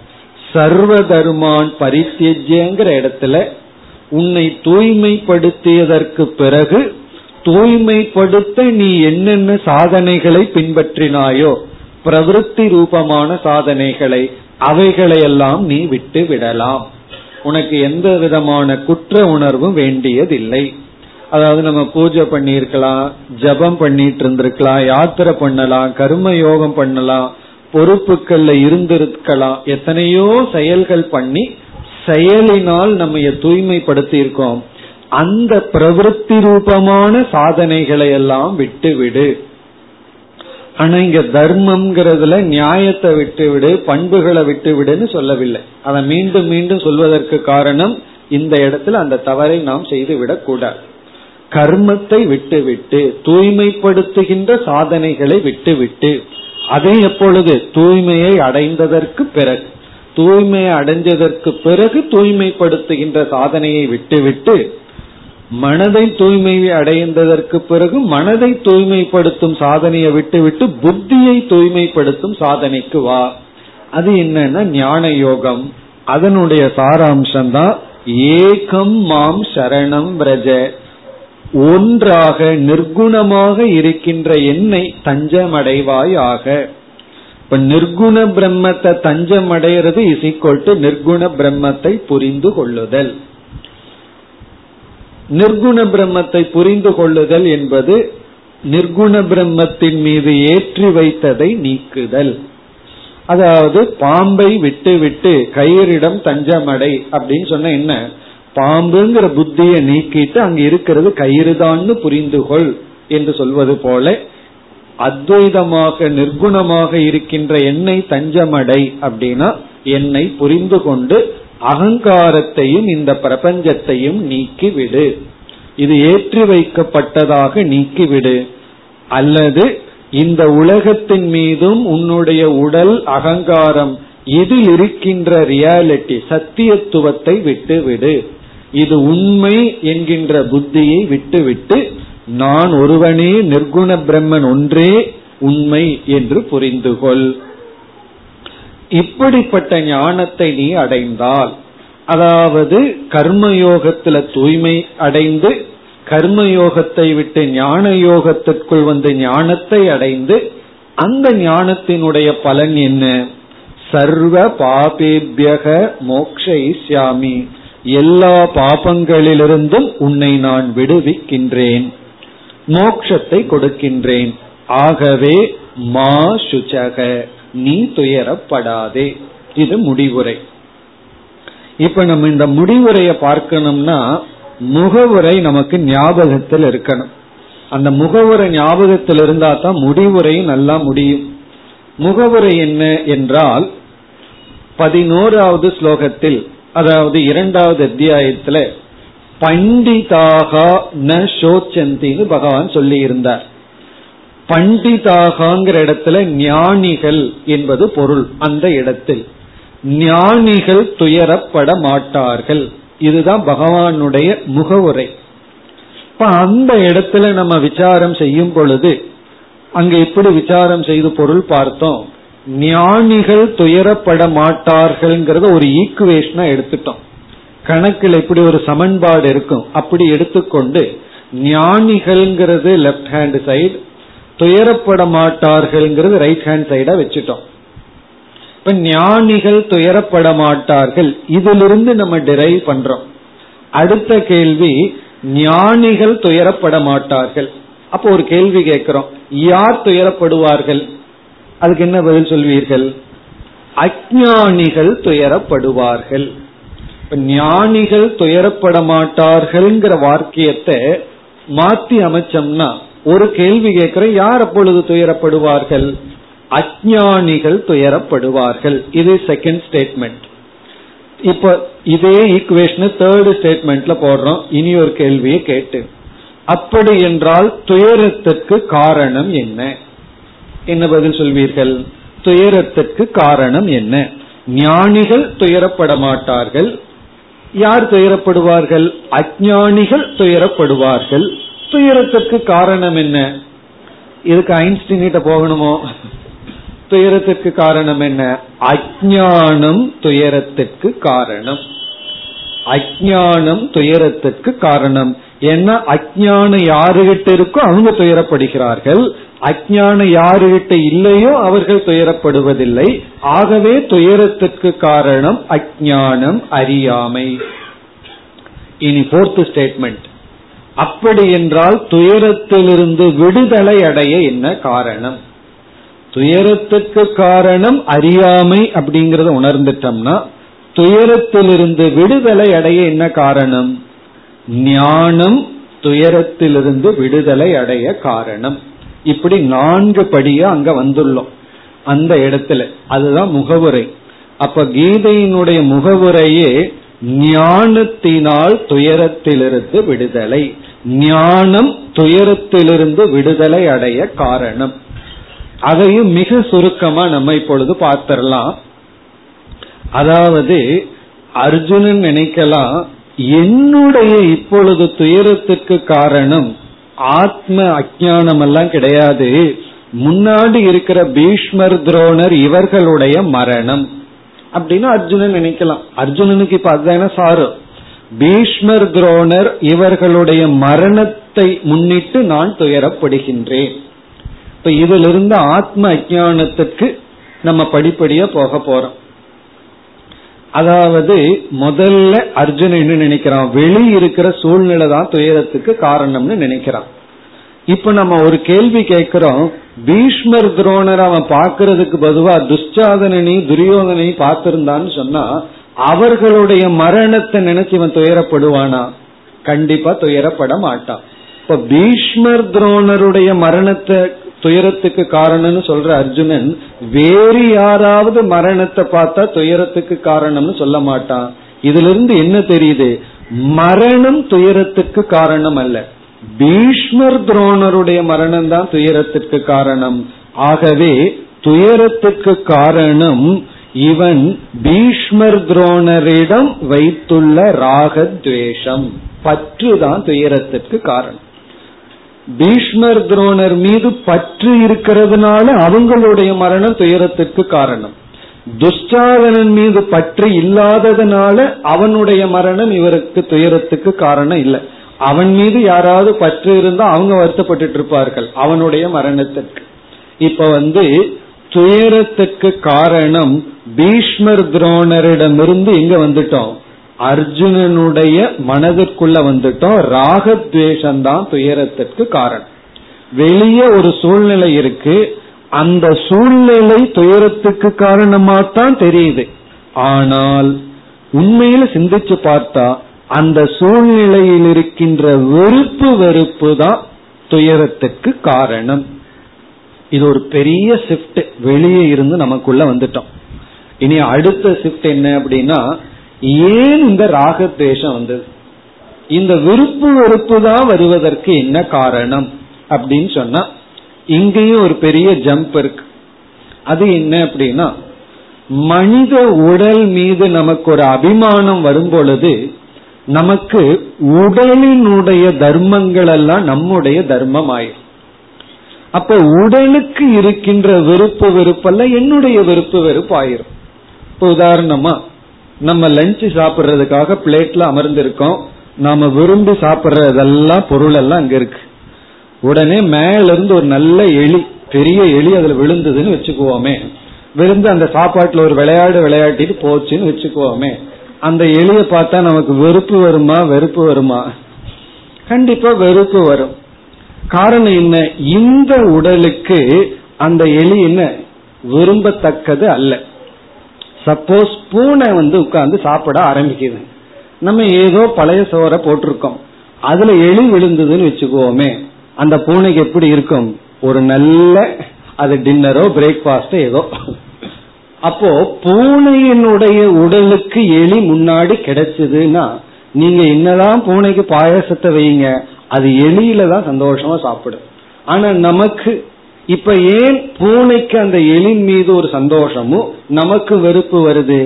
சர்வ தர்மான் பரித்யஜ்யங்கிற இடத்துல உன்னை தூய்மைப்படுத்தியதற்கு பிறகு தூய்மைப்படுத்த நீ என்னென்ன சாதனைகளை பின்பற்றினாயோ, பிரவிற்த்தி ரூபமான சாதனைகளை, அவைகளையெல்லாம் நீ விட்டு விடலாம். உனக்கு எந்த விதமான குற்ற உணர்வும் வேண்டியதில்லை. அதாவது நம்ம பூஜை பண்ணிருக்கலாம், ஜபம் பண்ணிட்டு இருந்திருக்கலாம், யாத்திரை பண்ணலாம், கர்ம யோகம் பண்ணலாம், பொறுப்புகள்ல இருந்திருக்கலாம், எத்தனையோ செயல்கள் பண்ணி செயலினால் நம்ம தூய்மைப்படுத்தி இருக்கோம். அந்த பிரவிற்த்தி ரூபமான சாதனைகளை எல்லாம் விட்டு விடு. ஆனா இங்க தர்மம்ங்கிறதுல நியாயத்தை விட்டு விடு, பண்புகளை விட்டு விடுன்னு சொல்லவில்லை. அதை மீண்டும் மீண்டும் சொல்வதற்கு காரணம், இந்த இடத்துல அந்த தவறை நாம் செய்துவிடக் கூடாது. கர்மத்தை விட்டுவிட்டு, தூய்மைப்படுத்துகின்ற சாதனைகளை விட்டுவிட்டு, அதை எப்பொழுது தூய்மையை அடைந்ததற்கு பிறகு, தூய்மையை அடைஞ்சதற்கு பிறகு தூய்மைப்படுத்துகின்ற சாதனையை விட்டுவிட்டு, மனதை தூய்மையை அடைந்ததற்கு பிறகு மனதை தூய்மைப்படுத்தும் சாதனையை விட்டுவிட்டு புத்தியை தூய்மைப்படுத்தும் சாதனைக்கு வா. அது என்னன்னா ஞான யோகம். அதனுடைய சாராம்சம் தான் ஏகம் மாம் சரணம் விரஜ, ஒன்றாக நிர்குணமாக இருக்கின்ற என்னை தஞ்சமடைவாயாக. இப்ப நிர்குண பிரம்மத்தை தஞ்சமடைகிறது இஸ் ஈக்வல் டு நிர்குண பிரம்மத்தை புரிந்து கொள்ளுதல். நிர்குண பிரம்மத்தை புரிந்து கொள்ளுதல் என்பது நிர்குண பிரம்மத்தின் மீது ஏற்றி வைத்ததை நீக்குதல். அதாவது பாம்பை விட்டு விட்டு கயிறிடம் தஞ்சமடை அப்படின்னு சொன்ன என்ன, பாம்புங்கிற புத்தியை நீக்கிட்டு அங்க இருக்கிறது கயிறுதான்னு புரிந்துகொள் என்று சொல்வது போல, அத்வைதமாக நிர்குணமாக இருக்கின்ற என்னை தஞ்சமடை அப்படின்னா என்னை புரிந்து கொண்டு அகங்காரத்தையும் இந்த பிரபஞ்சத்தையும் நீக்கிவிடு. இது ஏற்றி வைக்கப்பட்டதாக நீக்கிவிடு. அல்லது இந்த உலகத்தின் மீதும் உன்னுடைய உடல் அகங்காரம், இதில் இருக்கின்ற ரியாலிட்டி சத்தியத்துவத்தை விட்டுவிடு. இது உண்மை என்கின்ற புத்தியை விட்டுவிட்டு நான் ஒருவனே, நிர்குண பிரம்மன் ஒன்றே உண்மை என்று புரிந்துகொள். இப்படிப்பட்ட ஞானத்தை நீ அடைந்தால், அதாவது கர்மயோகத்துல தூய்மை அடைந்து, கர்மயோகத்தை விட்டு ஞான யோகத்திற்குள் ஞானத்தை அடைந்து, அந்த ஞானத்தினுடைய பலன் என்ன? சர்வ பாபேபியக மோக்ஷயிஷ்யாமி, எல்லா பாபங்களிலிருந்தும் உன்னை நான் விடுவிக்கின்றேன், மோட்சத்தை கொடுக்கின்றேன். ஆகவே மா சுச்சக, நீ துயரப்படாதே. இது முடிவுரை. இப்ப நம்ம இந்த முடிவுரையை பார்க்கணும்னா முகவுரை நமக்கு ஞாபகத்தில் இருக்கணும். அந்த முகவுரை ஞாபகத்தில் இருந்தா தான் முடிவுரை நல்லா முடியும். முகவுரை என்ன என்றால் 11வது ஸ்லோகத்தில், அதாவது 2வது அத்தியாயத்துல பண்டிதாக ந சோச்சந்தின்னு பகவான் சொல்லி இருந்தார். பண்டிதாகங்கிற இடத்துல ஞானிகள் என்பது பொருள். அந்த இடத்தில் ஞானிகள் துயரப்பட மாட்டார்கள். இதுதான் பகவானுடைய முகவுரை. இப்ப அந்த இடத்துல நம்ம விசாரம் செய்யும் பொழுது அங்க எப்படி விசாரம் செய்து பொருள் பார்த்தோம்? ஞானிகள் துயரப்பட மாட்டார்கள்ங்கிறத ஒரு ஈக்குவேஷனா எடுத்துட்டோம். கணக்கில் இப்படி ஒரு சமன்பாடு இருக்கும், அப்படி எடுத்துக்கொண்டு ஞானிகள்ங்கிறது லெப்ட் ஹேண்ட் சைடு, துயரப்பட மாட்டார்கள்ங்கிறது ரைட் ஹேண்ட் சைடா வச்சுட்டோம். இப்ப ஞானிகள் துயரப்பட மாட்டார்கள், இதிலிருந்து நம்ம டிரைவ் பண்றோம். அடுத்த கேள்வி, ஞானிகள் துயரப்பட மாட்டார்கள், அப்போ ஒரு கேள்வி கேட்கிறோம், யார் துயரப்படுவார்கள்? அதுக்கு என்ன பதில் சொல்வீர்கள்? அஞ்ஞானிகள் துயரப்படுவார்கள். ஞானிகள் துயரப்பட மாட்டார்கள்ங்கிற வாக்கியத்தை மாத்தி அமைச்சோம்னா ஒரு கேள்வி கேட்கிறோம், யார் அப்பொழுது துயரப்படுவார்கள்? அஞ்ஞானிகள் துயரப்படுவார்கள். இது செகண்ட் ஸ்டேட்மெண்ட். இப்ப இதே ஈக்குவேஷன் தேர்டு ஸ்டேட்மெண்ட்ல போடுறோம். இனி ஒரு கேள்வியை கேட்டு, அப்படி என்றால் துயரத்திற்கு காரணம் என்ன? என்ன பதில் சொல்வீர்கள்? துயரத்திற்கு காரணம் என்ன? ஞானிகள் துயரப்பட மாட்டார்கள், யார் துயரப்படுவார்கள்? அஞ்ஞானிகள் துயரப்படுவார்கள், துயரத்திற்கு காரணம் என்ன? இதுக்கு ஐன்ஸ்டீன்கிட்ட போகணுமோ? துயரத்திற்கு காரணம் என்ன? அஞ்ஞானம் துயரத்திற்கு காரணம். அஞ்ஞானம் துயரத்திற்கு காரணம். ஏன்னா அஞ்ஞானம் யாருகிட்ட இருக்கோ அவங்க துயரப்படுகிறார்கள், அஞ்ஞானம் யாருகிட்ட இல்லையோ அவர்கள் துயரப்படுவதில்லை. ஆகவே துயரத்திற்கு காரணம் அஞ்ஞானம், அறியாமை. இனி ஃபோர்த் ஸ்டேட்மெண்ட், அப்படி என்றால் துயரத்திலிருந்து விடுதலை அடைய என்ன காரணம்? துயரத்துக்கு காரணம் அறியாமை அப்படிங்கறத உணர்ந்துட்டோம்னா துயரத்திலிருந்து விடுதலை அடைய என்ன காரணம்? ஞானம் துயரத்திலிருந்து விடுதலை அடைய காரணம். இப்படி 4 படியா அங்க வந்துள்ளோம். அந்த இடத்துல அதுதான் முகவுரை. அப்ப கீதையினுடைய முகவுரையே ஞானத்தினால் துயரத்திலிருந்து விடுதலை, ஞானம் துயரத்திலிருந்து விடுதலை அடைய காரணம். அதையும் மிக சுருக்கமா நம்ம இப்பொழுது பார்த்திடலாம். அதாவது அர்ஜுனன் நினைக்கலாம், என்னுடைய இப்பொழுது துயரத்துக்கு காரணம் ஆத்ம அஞ்ஞானம் எல்லாம் கிடையாது, முன்னாடி இருக்கிற பீஷ்மர் துரோணர் இவர்களுடைய மரணம் அப்படின்னு அர்ஜுனன் நினைக்கலாம். அர்ஜுனனுக்கு இப்ப அதுதான சாரம், பீஷ்மர் துரோணர் இவர்களுடைய மரணத்தை முன்னிட்டு நான் துயரப்படுகின்றேன். இப்ப இதிலிருந்து ஆத்ம அஞ்ஞானத்துக்கு நம்ம படிப்படியா போக போறோம். அதாவது முதல்ல அர்ஜுனன் என்ன நினைக்கிறான்? வெளி இருக்கிற சூழ்நிலை தான் துயரத்துக்கு காரணம்னு நினைக்கிறான். இப்ப நம்ம ஒரு கேள்வி கேட்கிறோம், பீஷ்மர் துரோணர் அவன் பாக்குறதுக்கு பதுவா துஷ்சாதனனை துரியோதனை பார்த்திருந்தான்னு சொன்னா அவர்களுடைய மரணத்தை நினைச்சு இவன் துயரப்படுவானா? கண்டிப்பா துயரப்பட மாட்டான். இப்ப பீஷ்மர் துரோணருடைய மரணத்தை துயரத்துக்கு காரணம்னு சொல்ற அர்ஜுனன் வேறு யாராவது மரணத்தை பார்த்தா துயரத்துக்கு காரணம்னு சொல்ல மாட்டான். இதுல இருந்து என்ன தெரியுது? மரணம் துயரத்துக்கு காரணம் அல்ல, பீஷ்மர் துரோணருடைய மரணம் தான் துயரத்திற்கு காரணம். ஆகவே துயரத்துக்கு காரணம் இவன் பீஷ்மர் துரோணரிடம் வைத்துள்ள ராகத்வேஷம், பற்றுதான் துயரத்திற்கு காரணம். பீஷ்மர் துரோணர் மீது பற்று இருக்கிறதுனால அவங்களுடைய மரணம் துயரத்திற்கு காரணம். துஷ்டாதனன் மீது பற்று இல்லாததுனால அவனுடைய மரணம் இவருக்கு துயரத்துக்கு காரணம் இல்லை. அவன் மீது யாராவது பற்று இருந்தா அவங்க வருத்தப்பட்டு இருப்பார்கள் அவனுடைய மரணத்திற்கு. இப்ப துயரத்துக்கு காரணம் பீஷ்மர் துரோணரிடமிருந்து எங்க வந்துட்டோம்? அர்ஜுனனுடைய மனதிற்குள்ள வந்துட்டோம். ராகத்வேஷம்தான் துயரத்திற்கு காரணம். வெளியே ஒரு சூழ்நிலை இருக்கு, அந்த சூழ்நிலை துயரத்துக்கு காரணமாத்தான் தெரியுது. ஆனால் உண்மையில சிந்திச்சு பார்த்தா அந்த சூழ்நிலையில் இருக்கின்ற வெறுப்பு வெறுப்பு தான் துயரத்துக்கு காரணம். இது ஒரு பெரிய ஷிஃப்ட், வெளியே இருந்து நமக்குள்ள வந்துட்டோம். இனி அடுத்த ஷிஃப்ட் என்ன அப்படின்னா, ஏன் இந்த ராகத்வேஷம் வந்தது, இந்த விருப்பு வெறுப்பு தான் வருவதற்கு என்ன காரணம் அப்படின்னு சொன்னா இங்கேயும் ஒரு பெரிய ஜம்ப் இருக்கு. அது என்ன அப்படின்னா, மனித உடல் மீது நமக்கு ஒரு அபிமானம் வரும் பொழுது நமக்கு உடலினுடைய தர்மங்கள் எல்லாம் நம்முடைய தர்மம் ஆயிடும். அப்ப உடலுக்கு இருக்கின்ற விருப்பு வெறுப்பெல்லாம் என்னுடைய விருப்பு வெறுப்பு ஆயிரும். இப்போ உதாரணமா நம்ம லஞ்ச் சாப்பிட்றதுக்காக பிளேட்ல அமர்ந்திருக்கோம், நாம விரும்பி சாப்பிட்றதெல்லாம் பொருள் எல்லாம் அங்க இருக்கு. உடனே மேல இருந்து ஒரு நல்ல எலி, பெரிய எலி அதுல விழுந்ததுன்னு வச்சுக்குவோமே, விழுந்து அந்த சாப்பாட்டுல ஒரு விளையாட்டிட்டு போச்சுன்னு வச்சுக்குவோமே, அந்த எலிய பார்த்தா நமக்கு வெறுப்பு வருமா? வெறுப்பு வருமா? கண்டிப்பா வெறுப்பு வரும். காரணம் என்ன? இந்த உடலுக்கு அந்த எலி என்ன விரும்பத்தக்கது அல்ல. சப்போஸ் பூனை வந்து உட்கார்ந்து சாப்பிட ஆரம்பிக்குது, நம்ம ஏதோ பழைய சோறை போட்டிருக்கோம், அதுல எலி விழுந்ததுன்னு வச்சுக்குவோமே, அந்த பூனைக்கு எப்படி இருக்கும்? ஒரு நல்ல அது டின்னரோ பிரேக்ஃபாஸ்டோ ஏதோ. அப்போ பூனையினுடைய உடலுக்கு எலி முன்னாடி கிடைச்சதுன்னா, நீங்க என்னதான் பூனைக்கு பாயசத்தை வைங்க, அது எலியில தான் சந்தோஷமா சாப்பிடும். ஆனா நமக்கு இப்ப ஏன் பூனைக்கு அந்த எலி மீது ஒரு சந்தோஷமும் நமக்கு வெறுப்பு வருது?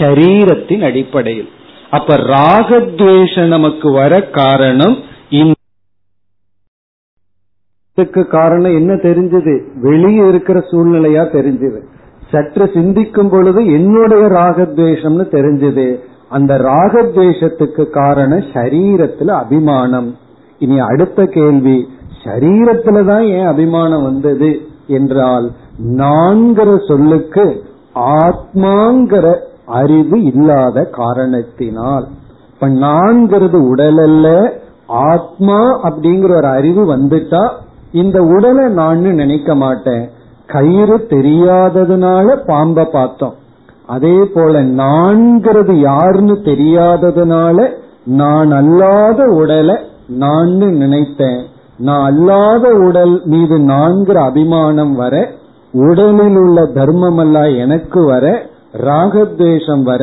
சரீரத்தின் அடிப்படையில். அப்ப ராகத்வேஷம் நமக்கு வர காரணம், இதுக்கு காரணம் என்ன தெரிஞ்சது? வெளியே இருக்கிற சூழ்நிலையா தெரிஞ்சது. சற்று சிந்திக்கும் பொழுது என்னுடைய ராகத்வேஷம்னு தெரிஞ்சது. அந்த ராகத்வேஷத்துக்கு காரணம் சரீரத்துல அபிமானம். இனி அடுத்த கேள்வி, சரீரத்துலதான் ஏன் அபிமானம் வந்தது என்றால், நான்கிற சொல்லுக்கு ஆத்மாங்கிற அறிவு இல்லாத காரணத்தினால். இப்ப நான்கிறது உடல் அல்ல, ஆத்மா அப்படிங்கிற ஒரு அறிவு வந்துட்டா இந்த உடலை நான் நினைக்க மாட்டேன். கயிறு தெரியாததுனால பாம்பை பார்த்தோம், அதே போல நான்கிறது யாருன்னு தெரியாததுனால நான் அல்லாத உடலை நான் நினைத்தேன். நான் அல்லாத உடல் மீது நான்கிற அபிமானம் வர, உடலில் உள்ள தர்மம் எல்லாம் எனக்கு வர, ராகத்வேஷம் வர,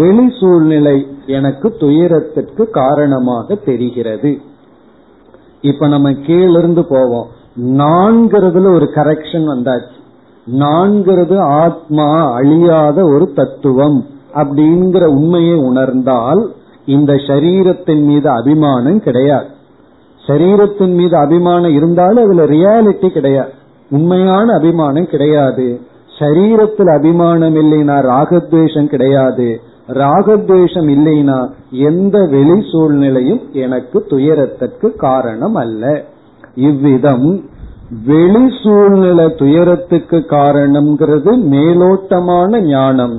வெளி சூழ்நிலை எனக்கு துயரத்திற்கு காரணமாக தெரிகிறது. இப்ப நம்ம கீழிருந்து போவோம். நான்கிறதுல ஒரு கரெக்ஷன் வந்தாச்சு. நான்கிறது ஆத்மா, அழியாத ஒரு தத்துவம் அப்படிங்கிற உண்மையை உணர்ந்தால் இந்த சரீரத்தின் மீது அபிமானம் கிடையாது. சரீரத்தின் மீது அபிமானம் இருந்தாலும் அதுல ரியாலிட்டி கிடையாது, உண்மையான அபிமானம் கிடையாது. சரீரத்தில் அபிமானம் இல்லைனா ராகத்வேஷம் கிடையாது, ராகத்வேஷம் இல்லைனா எந்த வெளி சூழ்நிலையும் எனக்கு துயரத்திற்கு காரணம் அல்ல. இவ்விதம் வெளி சூழ்நிலை துயரத்துக்கு காரணம்ங்கிறது மேலோட்டமான ஞானம்.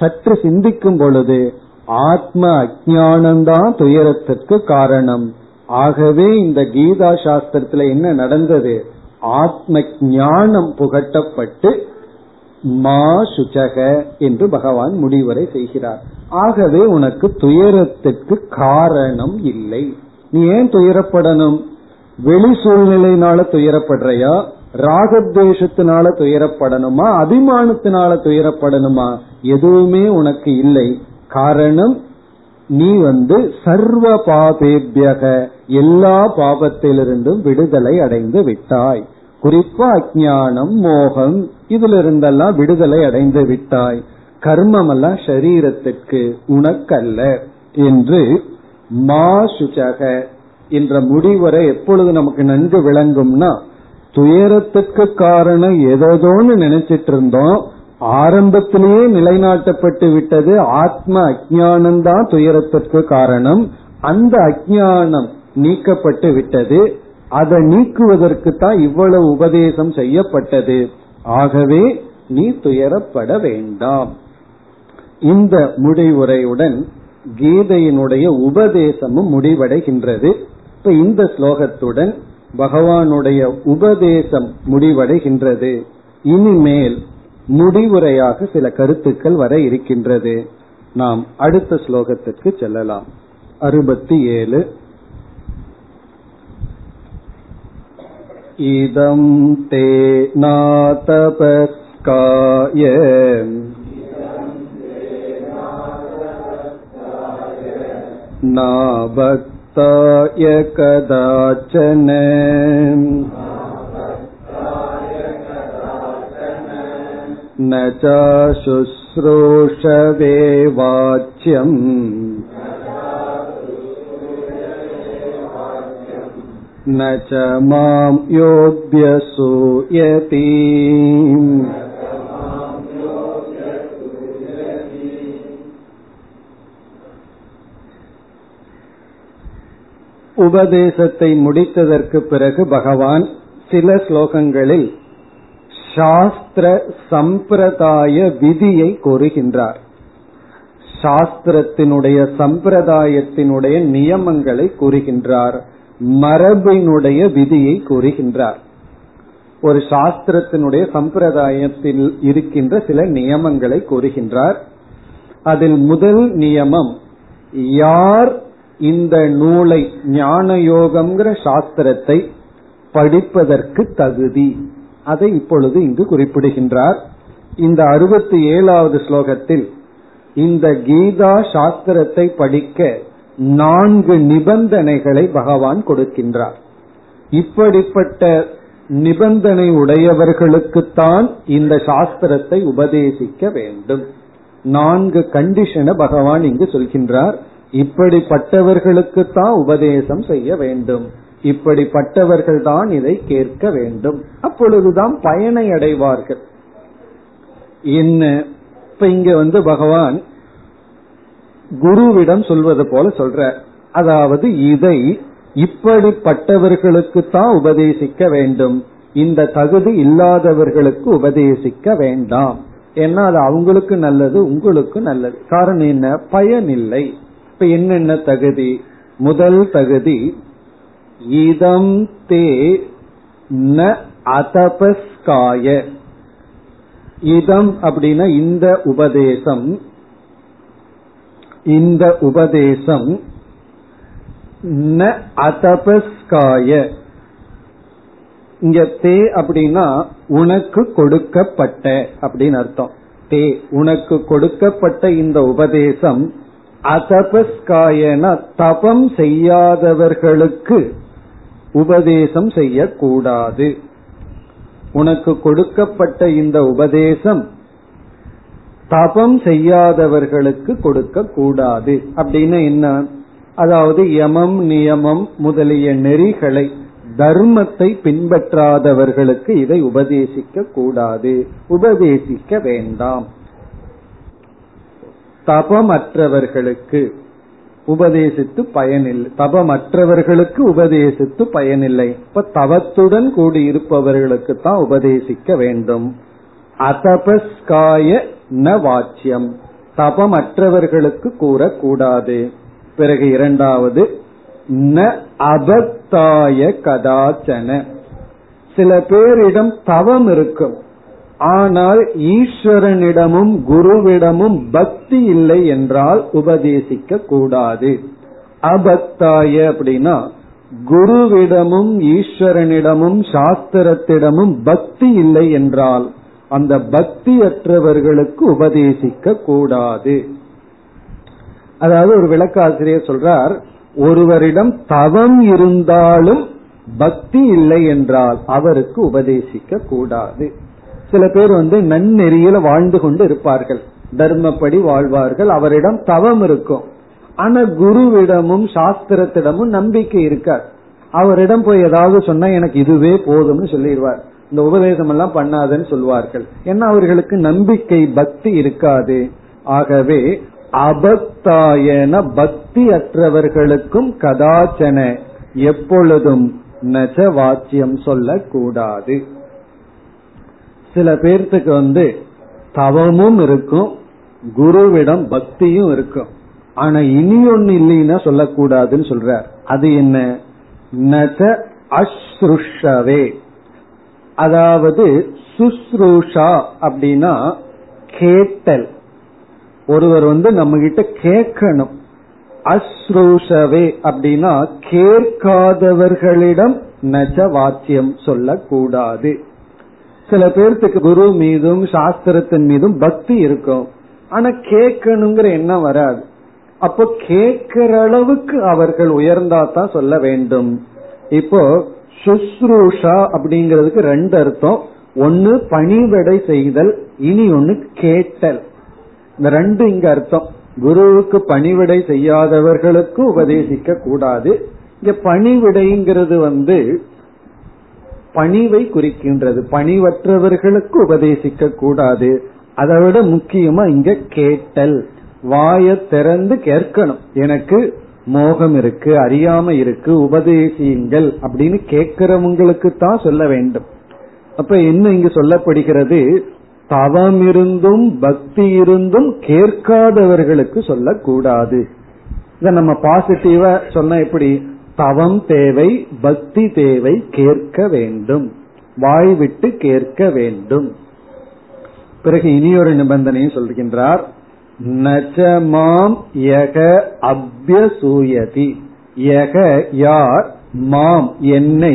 சற்று சிந்திக்கும் பொழுது ஆத்ம அஜானம்தான் துயரத்திற்கு காரணம். ஆகவே இந்த கீதா சாஸ்திரத்துல என்ன நடந்தது? ஆத்ம ஞானம் புகட்டப்பட்டு மா சுச்சக என்று பகவான் முடிவுரை செய்கிறார். ஆகவே உனக்கு துயரத்திற்கு காரணம் இல்லை. நீ ஏன் துயரப்படணும்? வெளி சூழ்நிலையினால துயரப்படுறையா, ராகத்வேஷத்தினால துயரப்படணுமா, அபிமானத்தினால துயரப்படணுமா? எதுவுமே உனக்கு இல்லை. காரணம், நீ சர்வ பாபேபியக, எல்லா பாபத்திலிருந்தும் விடுதலை அடைந்து விட்டாய். குறிப்பா அஞ்ஞானம், மோகம் இதிலிருந்தெல்லாம் விடுதலை அடைந்து விட்டாய். கர்மம் எல்லாம் சரீரத்திற்கு உனக்கல்ல என்று மா சுச்சக என்ற முடிவரை எப்பொழுது நமக்கு நன்கு விளங்கும்னா, துயரத்துக்கு காரணம் ஏதோன்னு நினைச்சிட்டு இருந்தோம், ஆரம்பத்திலேயே நிலைநாட்டப்பட்டு விட்டது ஆத்ம அஜானம்தான் துயரத்திற்கு காரணம். அந்த அஜானம் நீக்கப்பட்டு விட்டது, அதை நீக்குவதற்கு தான் இவ்வளவு உபதேசம் செய்யப்பட்டது. ஆகவே நீ துயரப்பட வேண்டாம். இந்த முடிவுரையுடன் கீதையினுடைய உபதேசமும் முடிவடைகின்றது. இப்ப இந்த ஸ்லோகத்துடன் பகவானுடைய உபதேசம் முடிவடைகின்றது. இனிமேல் முடிவுரையாக சில கருத்துக்கள் வர இருக்கின்றது. நாம் அடுத்த ஸ்லோகத்திற்கு செல்லலாம். 67 இதம் தே நாதபஸ்காய நாபக்தாய கதாச்சன நச்சாசுஸ்ரோஷவே வாச்யம் நச்ச மாம் யோக்யசூயதி. உபதேசத்தை முடித்ததற்கு பிறகு பகவான் சில ஸ்லோகங்களில் சாஸ்திர சம்பிரதாய விதியை கூறுகின்றார். சாஸ்திரத்தினுடைய சம்பிரதாயத்தினுடைய நியமங்களை கூறுகின்றார், மரபினுடைய விதியை கூறுகின்றார். ஒரு சாஸ்திரத்தினுடைய சம்பிரதாயத்தில் இருக்கின்ற சில நியமங்களை கூறுகின்றார். அதில் முதல் நியமம், யார் இந்த நூலை ஞான யோகம்ங்கிற சாஸ்திரத்தை படிப்பதற்கு தகுதி, அதை இப்பொழுது இங்கு குறிப்பிடுகின்றார். இந்த 67வது ஸ்லோகத்தில் இந்த கீதா சாஸ்திரத்தை படிக்க 4 நிபந்தனைகளை பகவான் கொடுக்கின்றார். இப்படிப்பட்ட நிபந்தனை உடையவர்களுக்குத்தான் இந்த சாஸ்திரத்தை உபதேசிக்க வேண்டும். 4 கண்டிஷனை பகவான் இங்கு சொல்கின்றார். இப்படிப்பட்டவர்களுக்குத்தான் உபதேசம் செய்ய வேண்டும், இப்படிப்பட்டவர்கள் தான் இதை கேட்க வேண்டும், அப்பொழுதுதான் பயனை அடைவார்கள். என்ன இப்ப இங்க பகவான் குருவிடம் சொல்வது போல சொல்ற, அதாவது இதை இப்படிப்பட்டவர்களுக்கு தான் உபதேசிக்க வேண்டும், இந்த தகுதி இல்லாதவர்களுக்கு உபதேசிக்க வேண்டாம். ஏன்னா அது அவங்களுக்கு நல்லது, உங்களுக்கு நல்லது. காரணம் என்ன? பயன் இல்லை. இப்ப என்னென்ன தகுதி? முதல் தகுதி, இதம் தே ந அதபஸ்காய. இதம் அப்படின்னா இந்த உபதேசம். இந்த உபதேசம் ந அதபஸ்காய. இங்க தே அப்படின்னா உனக்கு கொடுக்கப்பட்ட அப்படின்னு அர்த்தம். தே உனக்கு கொடுக்கப்பட்ட இந்த உபதேசம். அதபஸ்காயன தபம் செய்யாதவர்களுக்கு உபதேசம் செய்யக்கூடாது. உனக்கு கொடுக்கப்பட்ட இந்த உபதேசம் தபம் செய்யாதவர்களுக்கு கொடுக்க கூடாது. அப்படின்னு என்ன? அதாவது யமம் நியமம் முதலிய நெறிகளை, தர்மத்தை பின்பற்றாதவர்களுக்கு இதை உபதேசிக்க கூடாது, உபதேசிக்க வேண்டாம். தபமற்றவர்களுக்கு உபதேசித்து பயனில்லை, தபமற்றவர்களுக்கு உபதேசித்து பயனில்லை. இப்ப தவத்துடன் கூடி இருப்பவர்களுக்கு தான் உபதேசிக்க வேண்டும். அதபஸ்காய ந வாச்சியம், தபமற்றவர்களுக்கு கூறக்கூடாது. பிறகு இரண்டாவது, ந அபத்தாய கதாச்சன. சில பேரிடம் தவம் இருக்கும், ஆனால் ஈஸ்வரனிடமும் குருவிடமும் பக்தி இல்லை என்றால் உபதேசிக்க கூடாது. அபக்தாய அப்படின்னா குருவிடமும் ஈஸ்வரனிடமும் சாஸ்திரத்திடமும் பக்தி இல்லை என்றால் அந்த பக்தியற்றவர்களுக்கு உபதேசிக்க கூடாது. அதாவது ஒரு விளக்காசிரியர் சொல்றார், ஒருவரிடம் தவம் இருந்தாலும் பக்தி இல்லை என்றால் அவருக்கு உபதேசிக்க கூடாது. சில பேர் நன்னெறியில வாழ்ந்து கொண்டு இருப்பார்கள், தர்மப்படி வாழ்வார்கள், அவரிடம் தவம் இருக்கும். ஆனா குருவிடமும் சாஸ்திரத்திடமும் நம்பிக்கை இருக்கார். அவரிடம் போய் ஏதாவது சொன்னா எனக்கு இதுவே போதும்னு சொல்லிடுவார், இந்த உபதேசம் எல்லாம் பண்ணாதன்னு சொல்வார்கள். ஏன்னா அவர்களுக்கு நம்பிக்கை பக்தி இருக்காது. ஆகவே அபக்தாயன பக்தி அற்றவர்களுக்கும் கதாச்சன எப்பொழுதும் நச்ச வாச்சியம் சொல்லக்கூடாது. சில பேர்த்துக்கு தவமும் இருக்கும், குருவிடம் பக்தியும் இருக்கும், ஆனா இனி ஒன்னு இல்லைன்னா சொல்லக்கூடாதுன்னு சொல்றார். அது என்ன? நச அஸ்ருஷவே. அதாவது சுஸ்ரூஷா அப்படின்னா கேட்டல். ஒருவர் நம்ம கிட்ட கேட்கணும். அஸ்ருஷவே அப்படின்னா கேட்காதவர்களிடம் நச்ச வாச்சியம் சொல்லக்கூடாது. சில பேர்த்துக்கு குரு மீதும் சாஸ்திரத்தின் மீதும் பக்தி இருக்கும், ஆனா கேட்கணுங்கிற எண்ணம் வராது. அப்போ கேட்கிற அளவுக்கு அவர்கள் உயர்ந்தா தான் சொல்ல வேண்டும். இப்போ சுஸ்ரூஷா அப்படிங்கிறதுக்கு 2 அர்த்தம். ஒன்னு பணிவிடை செய்தல், இனி ஒன்னு கேட்டல். இந்த ரெண்டும் இங்க அர்த்தம். குருவுக்கு பணிவிடை செய்யாதவர்களுக்கு உபதேசிக்க கூடாது. இங்க பணிவிடைங்கிறது பணிவை குறிக்கின்றது. பணிவற்றவர்களுக்கு உபதேசிக்க கூடாது. அதை விட முக்கியமா இங்க கேட்டல், வாயை திறந்து கேட்கணும். எனக்கு மோகம் இருக்கு, அறியாம இருக்கு, உபதேசியுங்கள் அப்படின்னு கேட்கிறவங்களுக்கு தான் சொல்ல வேண்டும். அப்ப என்ன இங்க சொல்லப்படுகிறது? தவம் இருந்தும் பக்தி இருந்தும் கேட்காதவர்களுக்கு சொல்லக்கூடாது. இத நம்ம பாசிட்டிவா சொன்னா எப்படி? தவம் தேவை, பக்தி தேவை, கேட்க வேண்டும், வாய் விட்டு கேட்க வேண்டும். பிறகு இனியொரு நிபந்தனையும் சொல்கின்றார். நச்சமாம் யக அப்யசூயதி. யக யார், மாம் என்னை,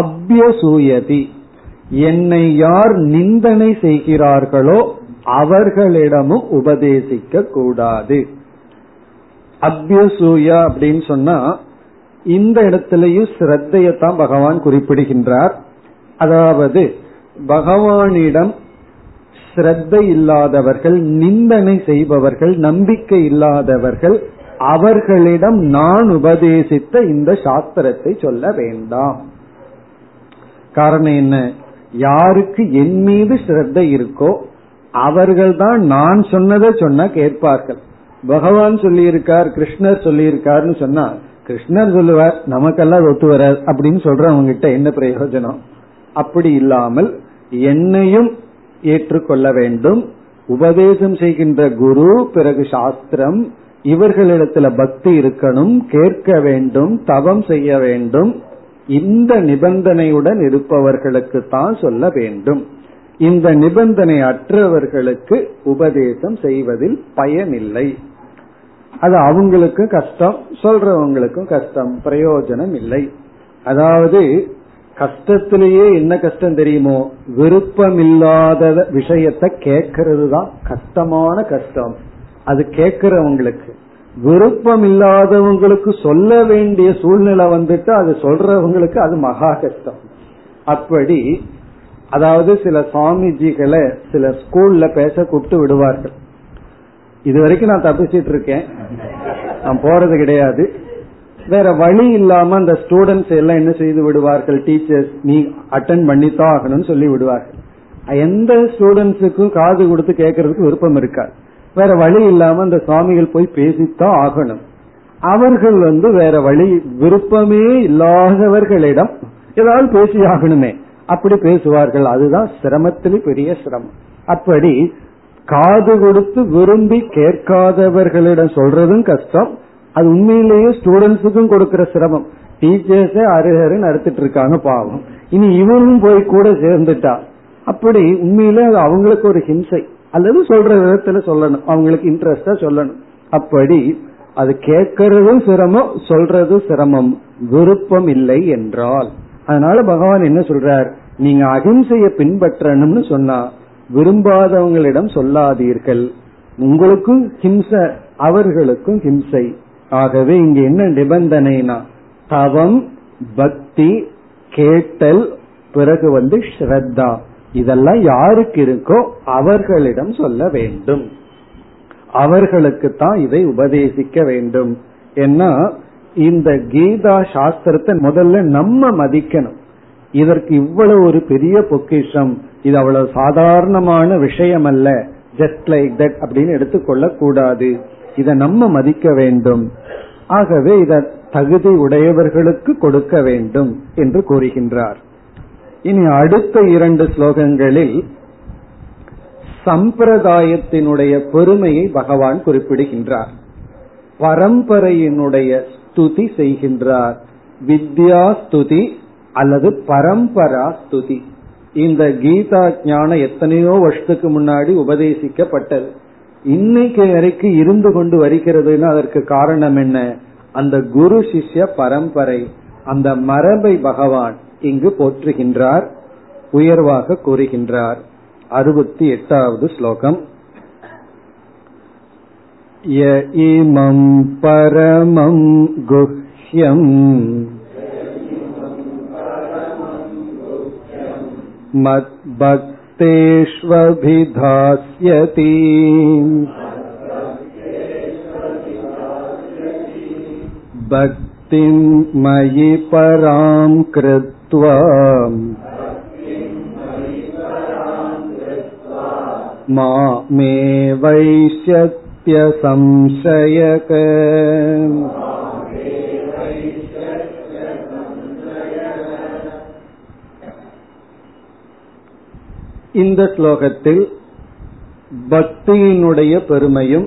அப்யசூயதி என்னை யார் நிந்தனை செய்கிறார்களோ அவர்களிடமும் உபதேசிக்க கூடாது. அப்யசூயா அப்படின்னு சொன்னா இந்த இடத்திலேயும் ஸ்ரத்தையத்தான் பகவான் குறிப்பிடுகின்றார். அதாவது பகவானிடம் ஸ்ரத்தை இல்லாதவர்கள், நிந்தனை செய்பவர்கள், நம்பிக்கை இல்லாதவர்கள், அவர்களிடம் நான் உபதேசித்த இந்த சாஸ்திரத்தை சொல்ல வேண்டாம். காரணம் என்ன? யாருக்கு என் மீது ஸ்ரத்தை இருக்கோ அவர்கள் தான் நான் சொன்னதை சொன்னா கேட்பார்கள். பகவான் சொல்லியிருக்கார், கிருஷ்ணர் சொல்லியிருக்காருன்னு சொன்னா கிருஷ்ணர் சொல்லுவார், நமக்கெல்லாம் ஒத்து வராது அப்படின்னு சொல்றவங்க கிட்ட என்ன பிரயோஜனம்? அப்படி இல்லாமல் என்னையும் ஏற்றுக்கொள்ள வேண்டும். உபதேசம் செய்கின்ற குரு, பிறகு சாஸ்திரம், இவர்களிடத்துல பக்தி இருக்கணும், கேட்க வேண்டும், தவம் செய்ய வேண்டும். இந்த நிபந்தனையுடன் இருப்பவர்களுக்கு தான் சொல்ல வேண்டும். இந்த நிபந்தனை அற்றவர்களுக்கு உபதேசம் செய்வதில் பயனில்லை. அது அவங்களுக்கும் கஷ்டம், சொல்றவங்களுக்கும் கஷ்டம், பிரயோஜனம் இல்லை. அதாவது கஷ்டத்திலேயே என்ன கஷ்டம் தெரியுமோ? விருப்பமில்லாத விஷயத்தை கேட்கறது தான் கஷ்டமான கஷ்டம். அது கேட்கிறவங்களுக்கு விருப்பம் இல்லாதவங்களுக்கு சொல்ல வேண்டிய சூழ்நிலை வந்துட்டு அது சொல்றவங்களுக்கு அது மகா கஷ்டம். அப்படி அதாவது சில சுவாமிஜிகளை சில ஸ்கூல்ல பேச கூப்பிட்டு விடுவார்கள். இது வரைக்கும் நான் தப்பிச்சிட்டு இருக்கேன், நான் போறது கிடையாது. வேற வழி இல்லாம அந்த ஸ்டூடெண்ட்ஸ் எல்லாம் என்ன செய்து விடுவார்கள், டீச்சர்ஸ் நீ அட்டென்ட் பண்ணித்தான் ஆகணும்னு சொல்லி விடுவார்கள். எந்த ஸ்டூடெண்ட்ஸுக்கும் காது கொடுத்து கேட்கறதுக்கு விருப்பம் இருக்காது. வேற வழி இல்லாம அந்த சுவாமிகள் போய் பேசித்தான் ஆகணும். அவர்கள் வேற வழி, விருப்பமே இல்லாதவர்களிடம் ஏதாவது பேசி ஆகணுமே, அப்படி பேசுவார்கள். அதுதான் சிரமத்திலே பெரிய சிரமம். அப்படி காது கொடுத்து விரும்பி கேட்காதவர்களிடம் சொல்றதும் கஷ்டம். அது உண்மையிலேயே ஸ்டூடெண்ட்ஸுக்கும் கொடுக்கிற சிரமம். டீச்சர்ஸே அருகரு நடத்திட்டு இருக்காங்க பாவம், இனி இவனும் போய் கூட சேர்ந்துட்டா அப்படி உண்மையிலே அது அவங்களுக்கு ஒரு ஹிம்சை. அல்லது சொல்ற விதத்துல சொல்லணும், அவங்களுக்கு இன்ட்ரெஸ்டா சொல்லணும். அப்படி அது கேட்கறதும் சிரமம், சொல்றதும் சிரமம், விருப்பம் இல்லை என்றால். அதனால பகவான் என்ன சொல்றார்? நீங்க அகிம்சையை பின்பற்றணும்னு சொன்னா விரும்பாதவங்களிடம் சொல்லாதீர்கள். உங்களுக்கும் ஹிம்சை, அவர்களுக்கும் ஹிம்சை. ஆகவே இங்க என்ன நிபந்தனைனா தவம், பக்தி, கேட்டல், பிறகு ஸ்ரத்தா. இதெல்லாம் யாருக்கு இருக்கோ அவர்களிடம் சொல்ல வேண்டும். அவர்களுக்கு தான் இதை உபதேசிக்க வேண்டும். ஏன்னா இந்த கீதா சாஸ்திரத்தை முதல்ல நம்ம மதிக்கணும். இதற்கு இவ்வளவு ஒரு பெரிய பொக்கிஷம், இது அவ்வளவு சாதாரணமான விஷயம் அல்ல, ஜஸ்ட் லைக் தட் அப்படின்னு எடுத்துக்கொள்ள கூடாது. இதை நம்ம மதிக்க வேண்டும். ஆகவே இதை தகுதி உடையவர்களுக்கு கொடுக்க வேண்டும் என்று கூறுகின்றார். இனி அடுத்த 2 ஸ்லோகங்களில் சம்பிரதாயத்தினுடைய பெருமையை பகவான் குறிப்பிடுகின்றார். பரம்பரையினுடைய ஸ்துதி செய்கின்றார். வித்யா ஸ்துதி அல்லது பரம்பரா ஸ்துதி. இந்த கீதா ஞானம் எத்தனையோ வருஷத்துக்கு முன்னாடி உபதேசிக்கப்பட்டது, இன்னைக்கு வரைக்கும் இருந்து கொண்டு வருகிறதுன்னா அதற்கு காரணம் என்ன? அந்த குரு சிஷ்ய பரம்பரை, அந்த மரபை பகவான் இங்கு போற்றுகின்றார், உயர்வாக கூறுகின்றார். 68வது ஸ்லோகம். ய இமம் பரமம் குஹ்யம் மத் பக்த तेष्वभिधास्यति भक्तिं मयि परां कृत्वा मामे वैष्यत्य संशयक। இந்த ஸ்லோகத்தில் பக்தியினுடைய பெருமையும்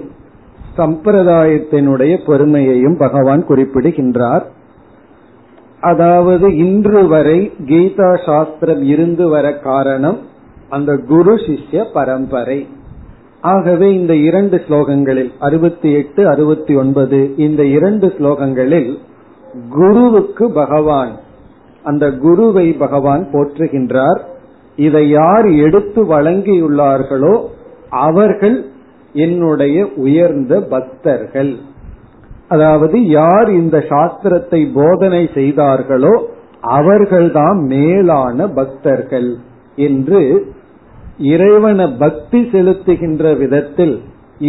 சம்பிரதாயத்தினுடைய பெருமையையும் பகவான் குறிப்பிடுகின்றார். அதாவது இன்று வரை கீதா சாஸ்திரம் இருந்து வர காரணம் அந்த குரு சிஷ்ய பரம்பரை. ஆகவே இந்த இரண்டு ஸ்லோகங்களில் 68 69 இந்த இரண்டு ஸ்லோகங்களில் குருவுக்கு பகவான் அந்த குருவை பகவான் போற்றுகின்றார். இதை யார் எடுத்து வழங்கியுள்ளார்களோ அவர்கள் என்னுடைய உயர்ந்த பக்தர்கள். அதாவது யார் இந்த சாஸ்திரத்தை போதனை செய்தார்களோ அவர்கள்தான் மேலான பக்தர்கள் என்று இறைவன பக்தி செலுத்துகின்ற விதத்தில்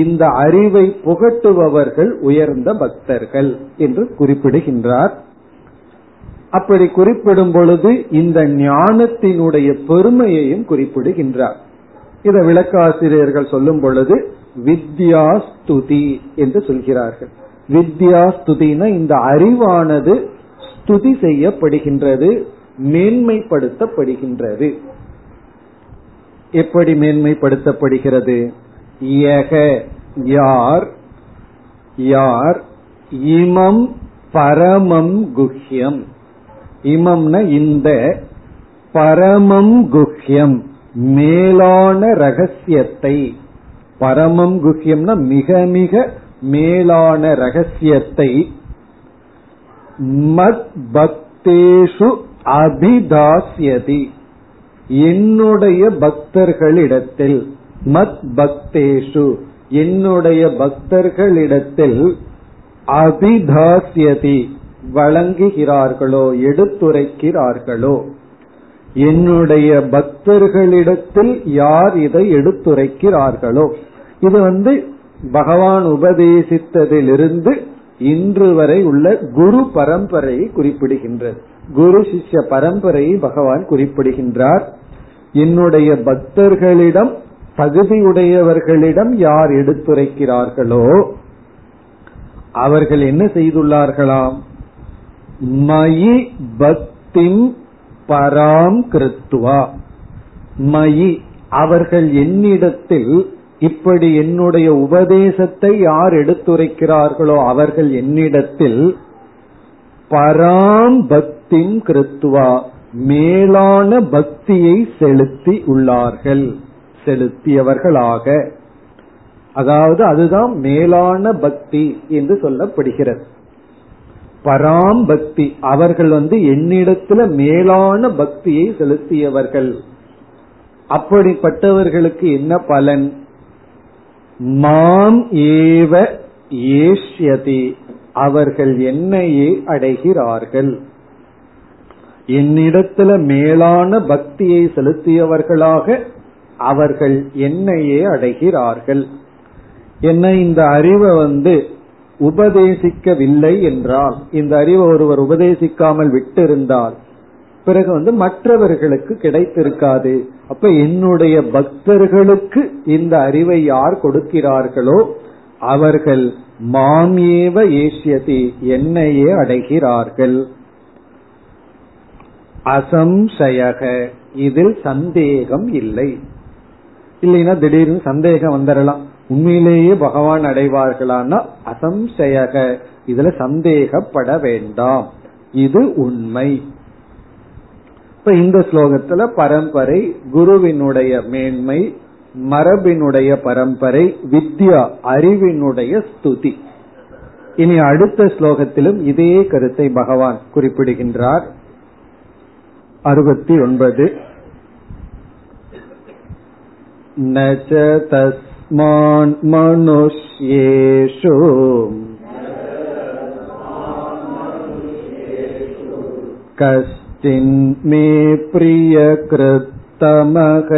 இந்த அறிவை புகட்டுபவர்கள் உயர்ந்த பக்தர்கள் என்று குறிப்பிடுகின்றார். அப்படி குறிப்பிடும் பொழுது இந்த ஞானத்தினுடைய பெருமையையும் குறிப்பிடுகின்றார். இதை விளக்காசிரியர்கள் சொல்லும் பொழுது வித்யா ஸ்துதி என்று சொல்கிறார்கள். வித்யா ஸ்துதினா இந்த அறிவானது ஸ்துதி செய்யப்படுகின்றது, மேன்மைப்படுத்தப்படுகின்றது. எப்படி மேன்மைப்படுத்தப்படுகிறது? யார் யார் இமம் பரமம் குஹ்யம், இமம்னா இந்த பரமம் குஹ்யம் மேலான ரகசியத்தை, பரமம் குஹ்யம்னா மிக மிக மேலான ரகசியத்தை மத் பக்தேஷு அபிதாஸ்யதி என்னுடைய பக்தர்களிடத்தில், மத் பக்தேஷு என்னுடைய பக்தர்களிடத்தில் அபிதாஸ்யதி வழங்குகிறார்களோ எடுத்துரைக்கிறார்களோ, என்னுடைய பக்தர்களிடத்தில் யார் இதை எடுத்துரைக்கிறார்களோ. இது வந்து பகவான் உபதேசித்ததிலிருந்து இன்று வரை உள்ள குரு பரம்பரையை குறிப்பிடுகின்றது. குரு சிஷ்ய பரம்பரையை பகவான் குறிப்பிடுகின்றார். என்னுடைய பக்தர்களிடம், தகுதியுடையவர்களிடம் யார் எடுத்துரைக்கிறார்களோ அவர்கள் என்ன செய்துள்ளார்களாம்? மயி பக்திம் பராம் கிருத்வா, மயி அவர்கள் என்னிடத்தில், இப்படி என்னுடைய உபதேசத்தை யார் எடுத்துரைக்கிறார்களோ அவர்கள் என்னிடத்தில் பராம் பக்திம் கிருத்வா மேலான பக்தியை செலுத்தி உள்ளார்கள், செலுத்தியவர்களாக. அதாவது அதுதான் மேலான பக்தி என்று சொல்லப்படுகிறது. பராம் பக்தி, அவர்கள் வந்து என்னிடத்துல மேலான பக்தியை செலுத்தியவர்கள். அப்படிப்பட்டவர்களுக்கு என்ன பலன்? மாம் ஏவ ஏஷ்யதி, அவர்கள் என்னையே அடைகிறார்கள். என்னிடத்துல மேலான பக்தியை செலுத்தியவர்களாக அவர்கள் என்னையே அடைகிறார்கள். என்ன, இந்த அறிவை வந்து உபதேசிக்கவில்லை என்றால், இந்த அறிவை ஒருவர் உபதேசிக்காமல் விட்டிருந்தால் பிறகு வந்து மற்றவர்களுக்கு கிடைத்திருக்காது. அப்ப என்னுடைய பக்தர்களுக்கு இந்த அறிவை யார் கொடுக்கிறார்களோ அவர்கள் மாமேவ ஏஷ்யதி என்னையே அடைகிறார்கள். அசம்சயக, இதில் சந்தேகம் இல்லை. இல்லைன்னா திடீர்னு சந்தேகம் வந்துடலாம், உண்மையிலேயே பகவான் அடைவார்களான்னா அசம்சயக இதுல சந்தேகப்பட வேண்டாம், இது உண்மை. இப்ப இந்த ஸ்லோகத்துல பரம்பரை, குருவினுடைய மேன்மை, மரபினுடைய பரம்பரை, வித்யா அறிவினுடைய ஸ்துதி. இனி அடுத்த ஸ்லோகத்திலும் இதே கருத்தை பகவான் குறிப்பிடுகின்றார். 69 நச தஸ்மான் மனுஷ்யேஷு கஷ்டின் மே பிரிய கிருத் தமக.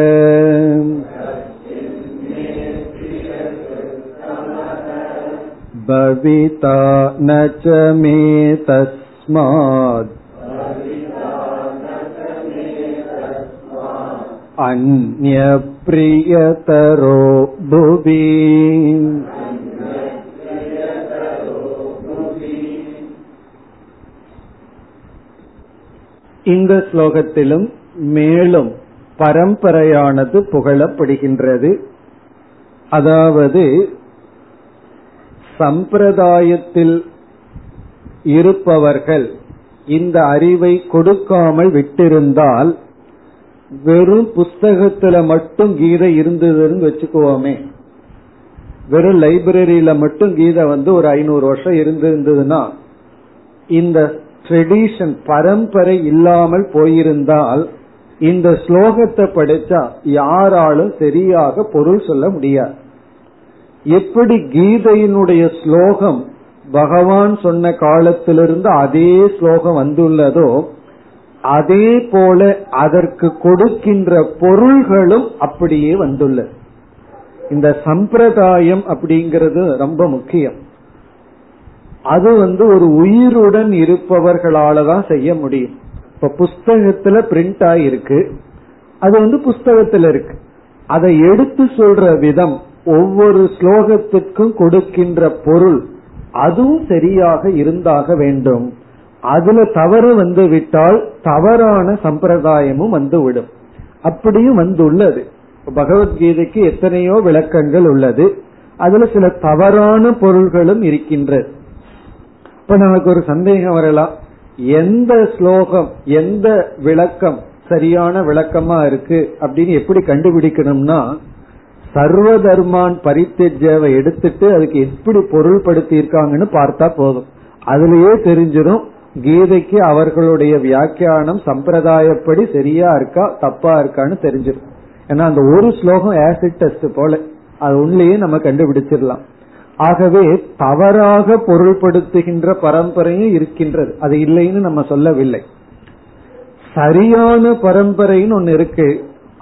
பவிதா நச்ச மே தஸ்மாத் அன்ய பிரியதரோ புவி. இந்த ஸ்லோகத்திலும் மேலும் பரம்பரையானது புகழப்படுகின்றது. அதாவது சம்பிரதாயத்தில் இருப்பவர்கள் இந்த அறிவை கொடுக்காமல் விட்டிருந்தால், வெறும் புஸ்தகத்துல மட்டும் கீதை இருந்ததுன்னு வச்சுக்குவோமே, வெறும் லைப்ரரியில மட்டும் கீதை வந்து ஒரு 500 வருஷம் இருந்திருந்ததுன்னா, இந்த ட்ரெடிஷன் பரம்பரை இல்லாமல் போயிருந்தால் இந்த ஸ்லோகத்தை படிச்சா யாராலும் சரியாக பொருள் சொல்ல முடியாது. எப்படி கீதையினுடைய ஸ்லோகம் பகவான் சொன்ன காலத்திலிருந்து அதே ஸ்லோகம் வந்துள்ளதோ, அதே போல அதற்கு கொடுக்கின்ற பொருள்களும் அப்படியே வந்துள்ளது. இந்த சம்பிரதாயம் அப்படிங்கிறது ரொம்ப முக்கியம். அது வந்து ஒரு உயிருடன் இருப்பவர்களால தான் செய்ய முடியும். இப்ப புஸ்தகத்துல பிரிண்ட் ஆயிருக்கு, அது வந்து புஸ்தகத்துல இருக்கு. அதை எடுத்து சொல்ற விதம், ஒவ்வொரு ஸ்லோகத்திற்கும் கொடுக்கின்ற பொருள் அதுவும் சரியாக இருந்தாக வேண்டும். அதுல தவறு வந்து விட்டால் தவறான சம்பிரதாயமும் வந்துவிடும். அப்படியும் வந்துள்ளது. பகவத்கீதைக்கு எத்தனையோ விளக்கங்கள் உள்ளது, அதுல சில தவறான பொருள்களும் இருக்கின்றது. இப்ப நமக்கு ஒரு சந்தேகம் வரலாம், எந்த ஸ்லோகம் எந்த விளக்கம் சரியான விளக்கமா இருக்கு அப்படின்னு எப்படி கண்டுபிடிக்கணும்னா, சர்வ தர்மான் பரித்தேஜவை எடுத்துட்டு அதுக்கு எப்படி பொருள்படுத்தி இருக்காங்கன்னு பார்த்தா போதும். அதுலயே தெரிஞ்சிடும் கீதைக்கு அவர்களுடைய வியாக்கியானம் சம்பிரதாயப்படி சரியா இருக்கா தப்பா இருக்கான்னு தெரிஞ்சிடும். ஏன்னா அந்த ஒரு ஸ்லோகம் ஆசிட் டெஸ்ட் போல, அது உள்ளேயே நம்ம கண்டுபிடிச்சிடலாம். ஆகவே தவறாக பொருள்படுத்துகின்ற பரம்பரையும் இருக்கின்றது, அது இல்லைன்னு நம்ம சொல்லவில்லை. சரியான பரம்பரைன்னு ஒன்னு இருக்கு,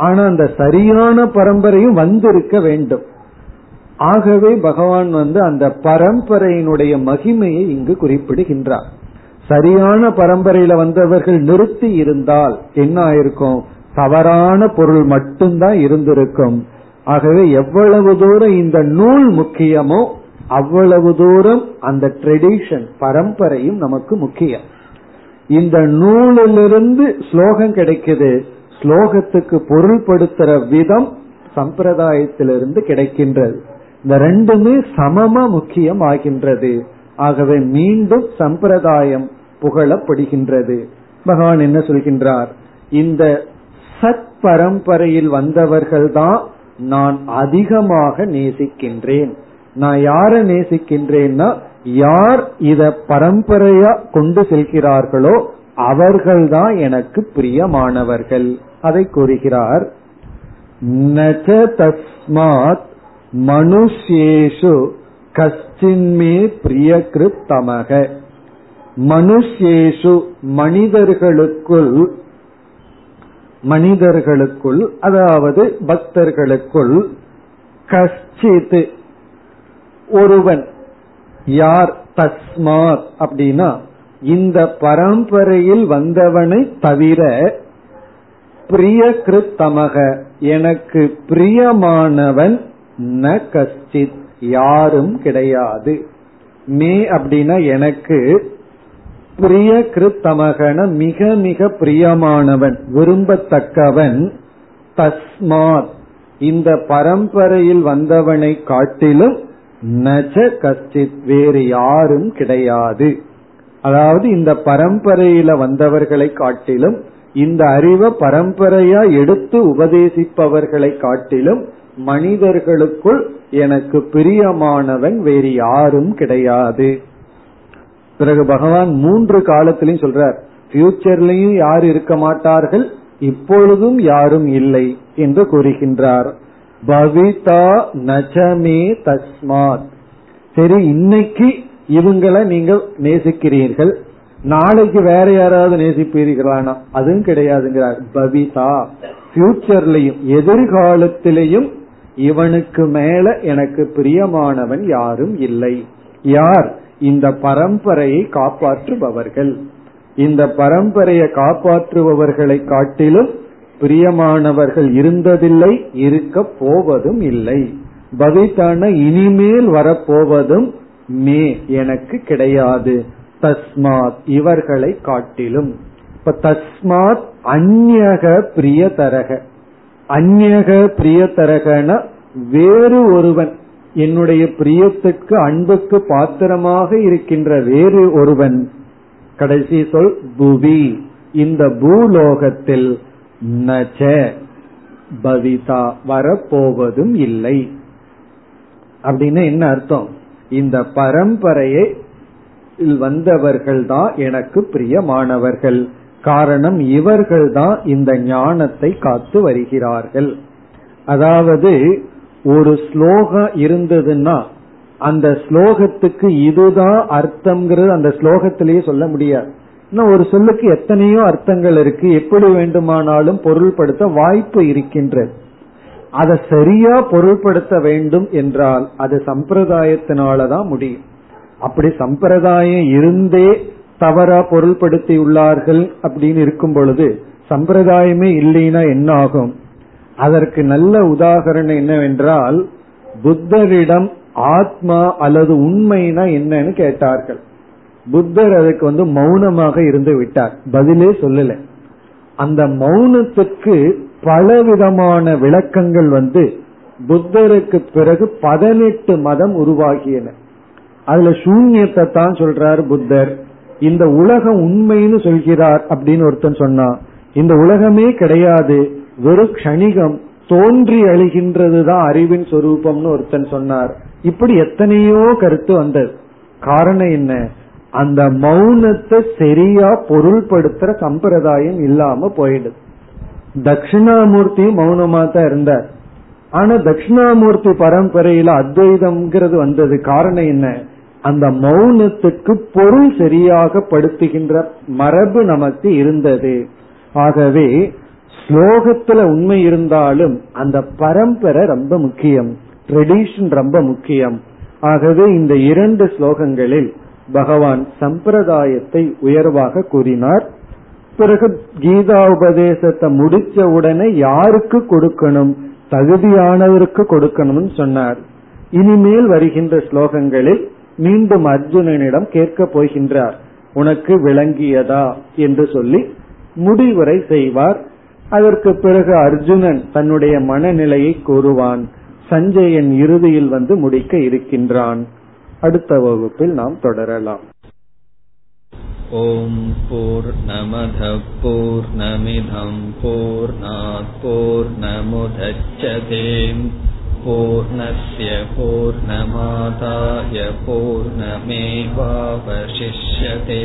ஆனா அந்த சரியான பரம்பரையும் வந்திருக்க வேண்டும். ஆகவே பகவான் வந்து அந்த பரம்பரையினுடைய மகிமையை இங்கு குறிப்பிடுகின்றார். சரியான பரம்பரையில வந்தவர்கள் நிறுத்தி இருந்தால் என்ன ஆயிருக்கும், தவறான பொருள் மட்டும்தான் இருந்திருக்கும். ஆகவே எவ்வளவு தூரம் இந்த நூல் முக்கியமோ அவ்வளவு தூரம் அந்த ட்ரெடிஷன் பரம்பரையும் நமக்கு முக்கியம். இந்த நூலிலிருந்து ஸ்லோகம் கிடைக்குது, ஸ்லோகத்துக்கு பொருள்படுத்துற விதம் சம்பிரதாயத்திலிருந்து கிடைக்கின்றது. இந்த ரெண்டுமே சமமா முக்கியம் ஆகின்றது. ஆகவே மீண்டும் சம்பிரதாயம் புகழப்படுகின்றது. பகவான் என்ன சொல்கின்றார், இந்த சத் பரம்பரையில் வந்தவர்கள்தான் நான் அதிகமாக நேசிக்கின்றேன். நான் யாரை நேசிக்கின்றேன்னா, யார் இத பரம்பரையா கொண்டு செல்கிறார்களோ அவர்கள்தான் எனக்கு பிரியமானவர்கள். அதை கூறுகிறார். நச தஸ்மாத் மனுஷேஷு கஸ்சின்மே பிரியகிருத்தமக. மனுஷேஷு மனிதர்களுக்குள் அதாவது பக்தர்களுக்குள், கஷ்டித் ஒருவன், யார், தஸ்மாத் அப்படின்னா இந்த பரம்பரையில் வந்தவனை தவிர, பிரியகிருத்தமக எனக்கு பிரியமானவன், ந கஷ்டித் யாரும் கிடையாது. மே அப்படின்னா எனக்கு, பிரியகிருத்தமகன மிக மிக பிரியமானவன் விரும்பத்தக்கவன், தஸ்மாத் இந்த பரம்பரையில் வந்தவனை காட்டிலும், நஜ கஷ்டித் வேறு யாரும் கிடையாது. அதாவது இந்த பரம்பரையில வந்தவர்களை காட்டிலும், இந்த அறிவை பரம்பரையா எடுத்து உபதேசிப்பவர்களை காட்டிலும் மனிதர்களுக்குள் எனக்கு பிரியமானவன் வேறு யாரும் கிடையாது. பிறகு பகவான் 3 காலத்திலையும் சொல்றார், ஃபியூச்சர்லயும் யார் இருக்க மாட்டார்கள், இப்பொழுதும் யாரும் இல்லை என்று கூறுகின்றார். பவிதா நச்சமே தஸ்மாத். சரி, இன்னைக்கு இவங்களை நீங்கள் நேசிக்கிறீர்கள், நாளைக்கு வேற யாராவது நேசிப்பீர்களானா, அதுவும் கிடையாதுங்கிறார். பவிதா ஃபியூச்சர்லயும் எதிர்காலத்திலையும் இவனுக்கு மேல எனக்கு பிரியமானவன் யாரும் இல்லை. யார்? இந்த பரம்பரையை காப்பாற்றுபவர்கள். இந்த பரம்பரையை காப்பாற்றுபவர்களை காட்டிலும் பிரியமானவர்கள் இருந்ததில்லை, இருக்க போவதும் இல்லை. பவிதான இனிமேல் வரப்போவதும் மே எனக்கு கிடையாது. தஸ்மாத் இவர்களை காட்டிலும். இப்ப தஸ்மாத் அந்யக பிரியதரக. அந்யக பிரியதரகன வேறு ஒருவன், என்னுடைய பிரியத்துக்கு அன்புக்கு பாத்திரமாக இருக்கின்ற வேறு ஒருவன். கடைசி சொல் புவி, இந்த பூலோகத்தில் நச்ச பவிதா வரப்போவதும் இல்லை. அப்படின்னு என்ன அர்த்தம்? இந்த பரம்பரையை வந்தவர்கள் தான் எனக்கு பிரியமானவர்கள். காரணம், இவர்கள் தான் இந்த ஞானத்தை காத்து வருகிறார்கள். அதாவது ஒரு ஸ்லோகம் இருந்ததுன்னா அந்த ஸ்லோகத்துக்கு இதுதான் அர்த்தம்ங்கிறது அந்த ஸ்லோகத்திலேயே சொல்ல முடியாது. ஒரு சொல்லுக்கு எத்தனையோ அர்த்தங்கள் இருக்கு, எப்படி வேண்டுமானாலும் பொருள்படுத்த வாய்ப்பு இருக்கின்றது. அதை சரியா பொருள்படுத்த வேண்டும் என்றால் அது சம்பிரதாயத்தினாலதான் முடியும். அப்படி சம்பிரதாயம் இருந்தே தவறா பொருள்படுத்தி உள்ளார்கள் அப்படின்னு இருக்கும் பொழுது சம்பிரதாயமே இல்லைன்னா என்ன ஆகும்? அதற்கு நல்ல உதாரணம் என்னவென்றால், புத்தரிடம் ஆத்மா அல்லது உண்மைனா என்னன்னு கேட்டார்கள். புத்தர் அதுக்கு மௌனமாக இருந்து விட்டார், பதிலே சொல்லல. அந்த மௌனத்துக்கு பலவிதமான விளக்கங்கள் புத்தருக்கு பிறகு 18 மதம் உருவாகியன. அதுல சூன்யத்தை தான் சொல்றார் புத்தர். இந்த உலகம் உண்மைன்னு சொல்கிறார் அப்படின்னு ஒருத்தன் சொன்னா, இந்த உலகமே கிடையாது, வெறும் க்ஷணிகம், தோன்றி அழிகின்றதுதான் அறிவின் சொரூபம்னு ஒருத்தன் சொன்னார். இப்படி எத்தனையோ கருத்து வந்தது. காரணம் என்ன? அந்த மௌனத்தை சரியா பொருள்படுத்துற சம்பிரதாயம் இல்லாம போயிடுது. தட்சிணாமூர்த்தியும் மௌனமா தான் இருந்தார். ஆனா தட்சிணாமூர்த்தி பரம்பரையில அத்வைதம்ங்கிறது வந்தது. காரணம் என்ன? அந்த மௌனத்துக்கு பொருள் சரியாக படுத்துகின்ற மரபு நமக்கு இருந்தது. ஆகவே ஸ்லோகத்துல உண்மை இருந்தாலும் அந்த பரம்பரை ரொம்ப முக்கியம், ட்ரெடிஷன் ரொம்ப முக்கியம். ஆகவே இந்த 2 ஸ்லோகங்களில் பகவான் சம்பிரதாயத்தை உயர்வாக கூறினார். பிறகு கீதா உபதேசத்தை முடிச்ச உடனே யாருக்கு கொடுக்கணும்? தகுதியானவருக்கு கொடுக்கணும்னு சொன்னார். இனிமேல் வருகின்ற ஸ்லோகங்களில் மீண்டும் அர்ஜுனனிடம் கேட்க போகின்றார், உனக்கு விளங்கியதா என்று சொல்லி முடிவுரை செய்வார். அதற்கு பிறகு அர்ஜுனன் தன்னுடைய மனநிலையை கூறுவான். சஞ்சயன் இறுதியில் முடிக்க இருக்கின்றான். அடுத்த வகுப்பில் நாம் தொடரலாம். ஓம் பூர்ணமத பூர்ணமிதம் பூர்ணாத் பூர்ணமுதச்யதே பூர்ணஸ்ய பூர்ணமாதாய பூர்ணமேவாவசிஷ்யதே.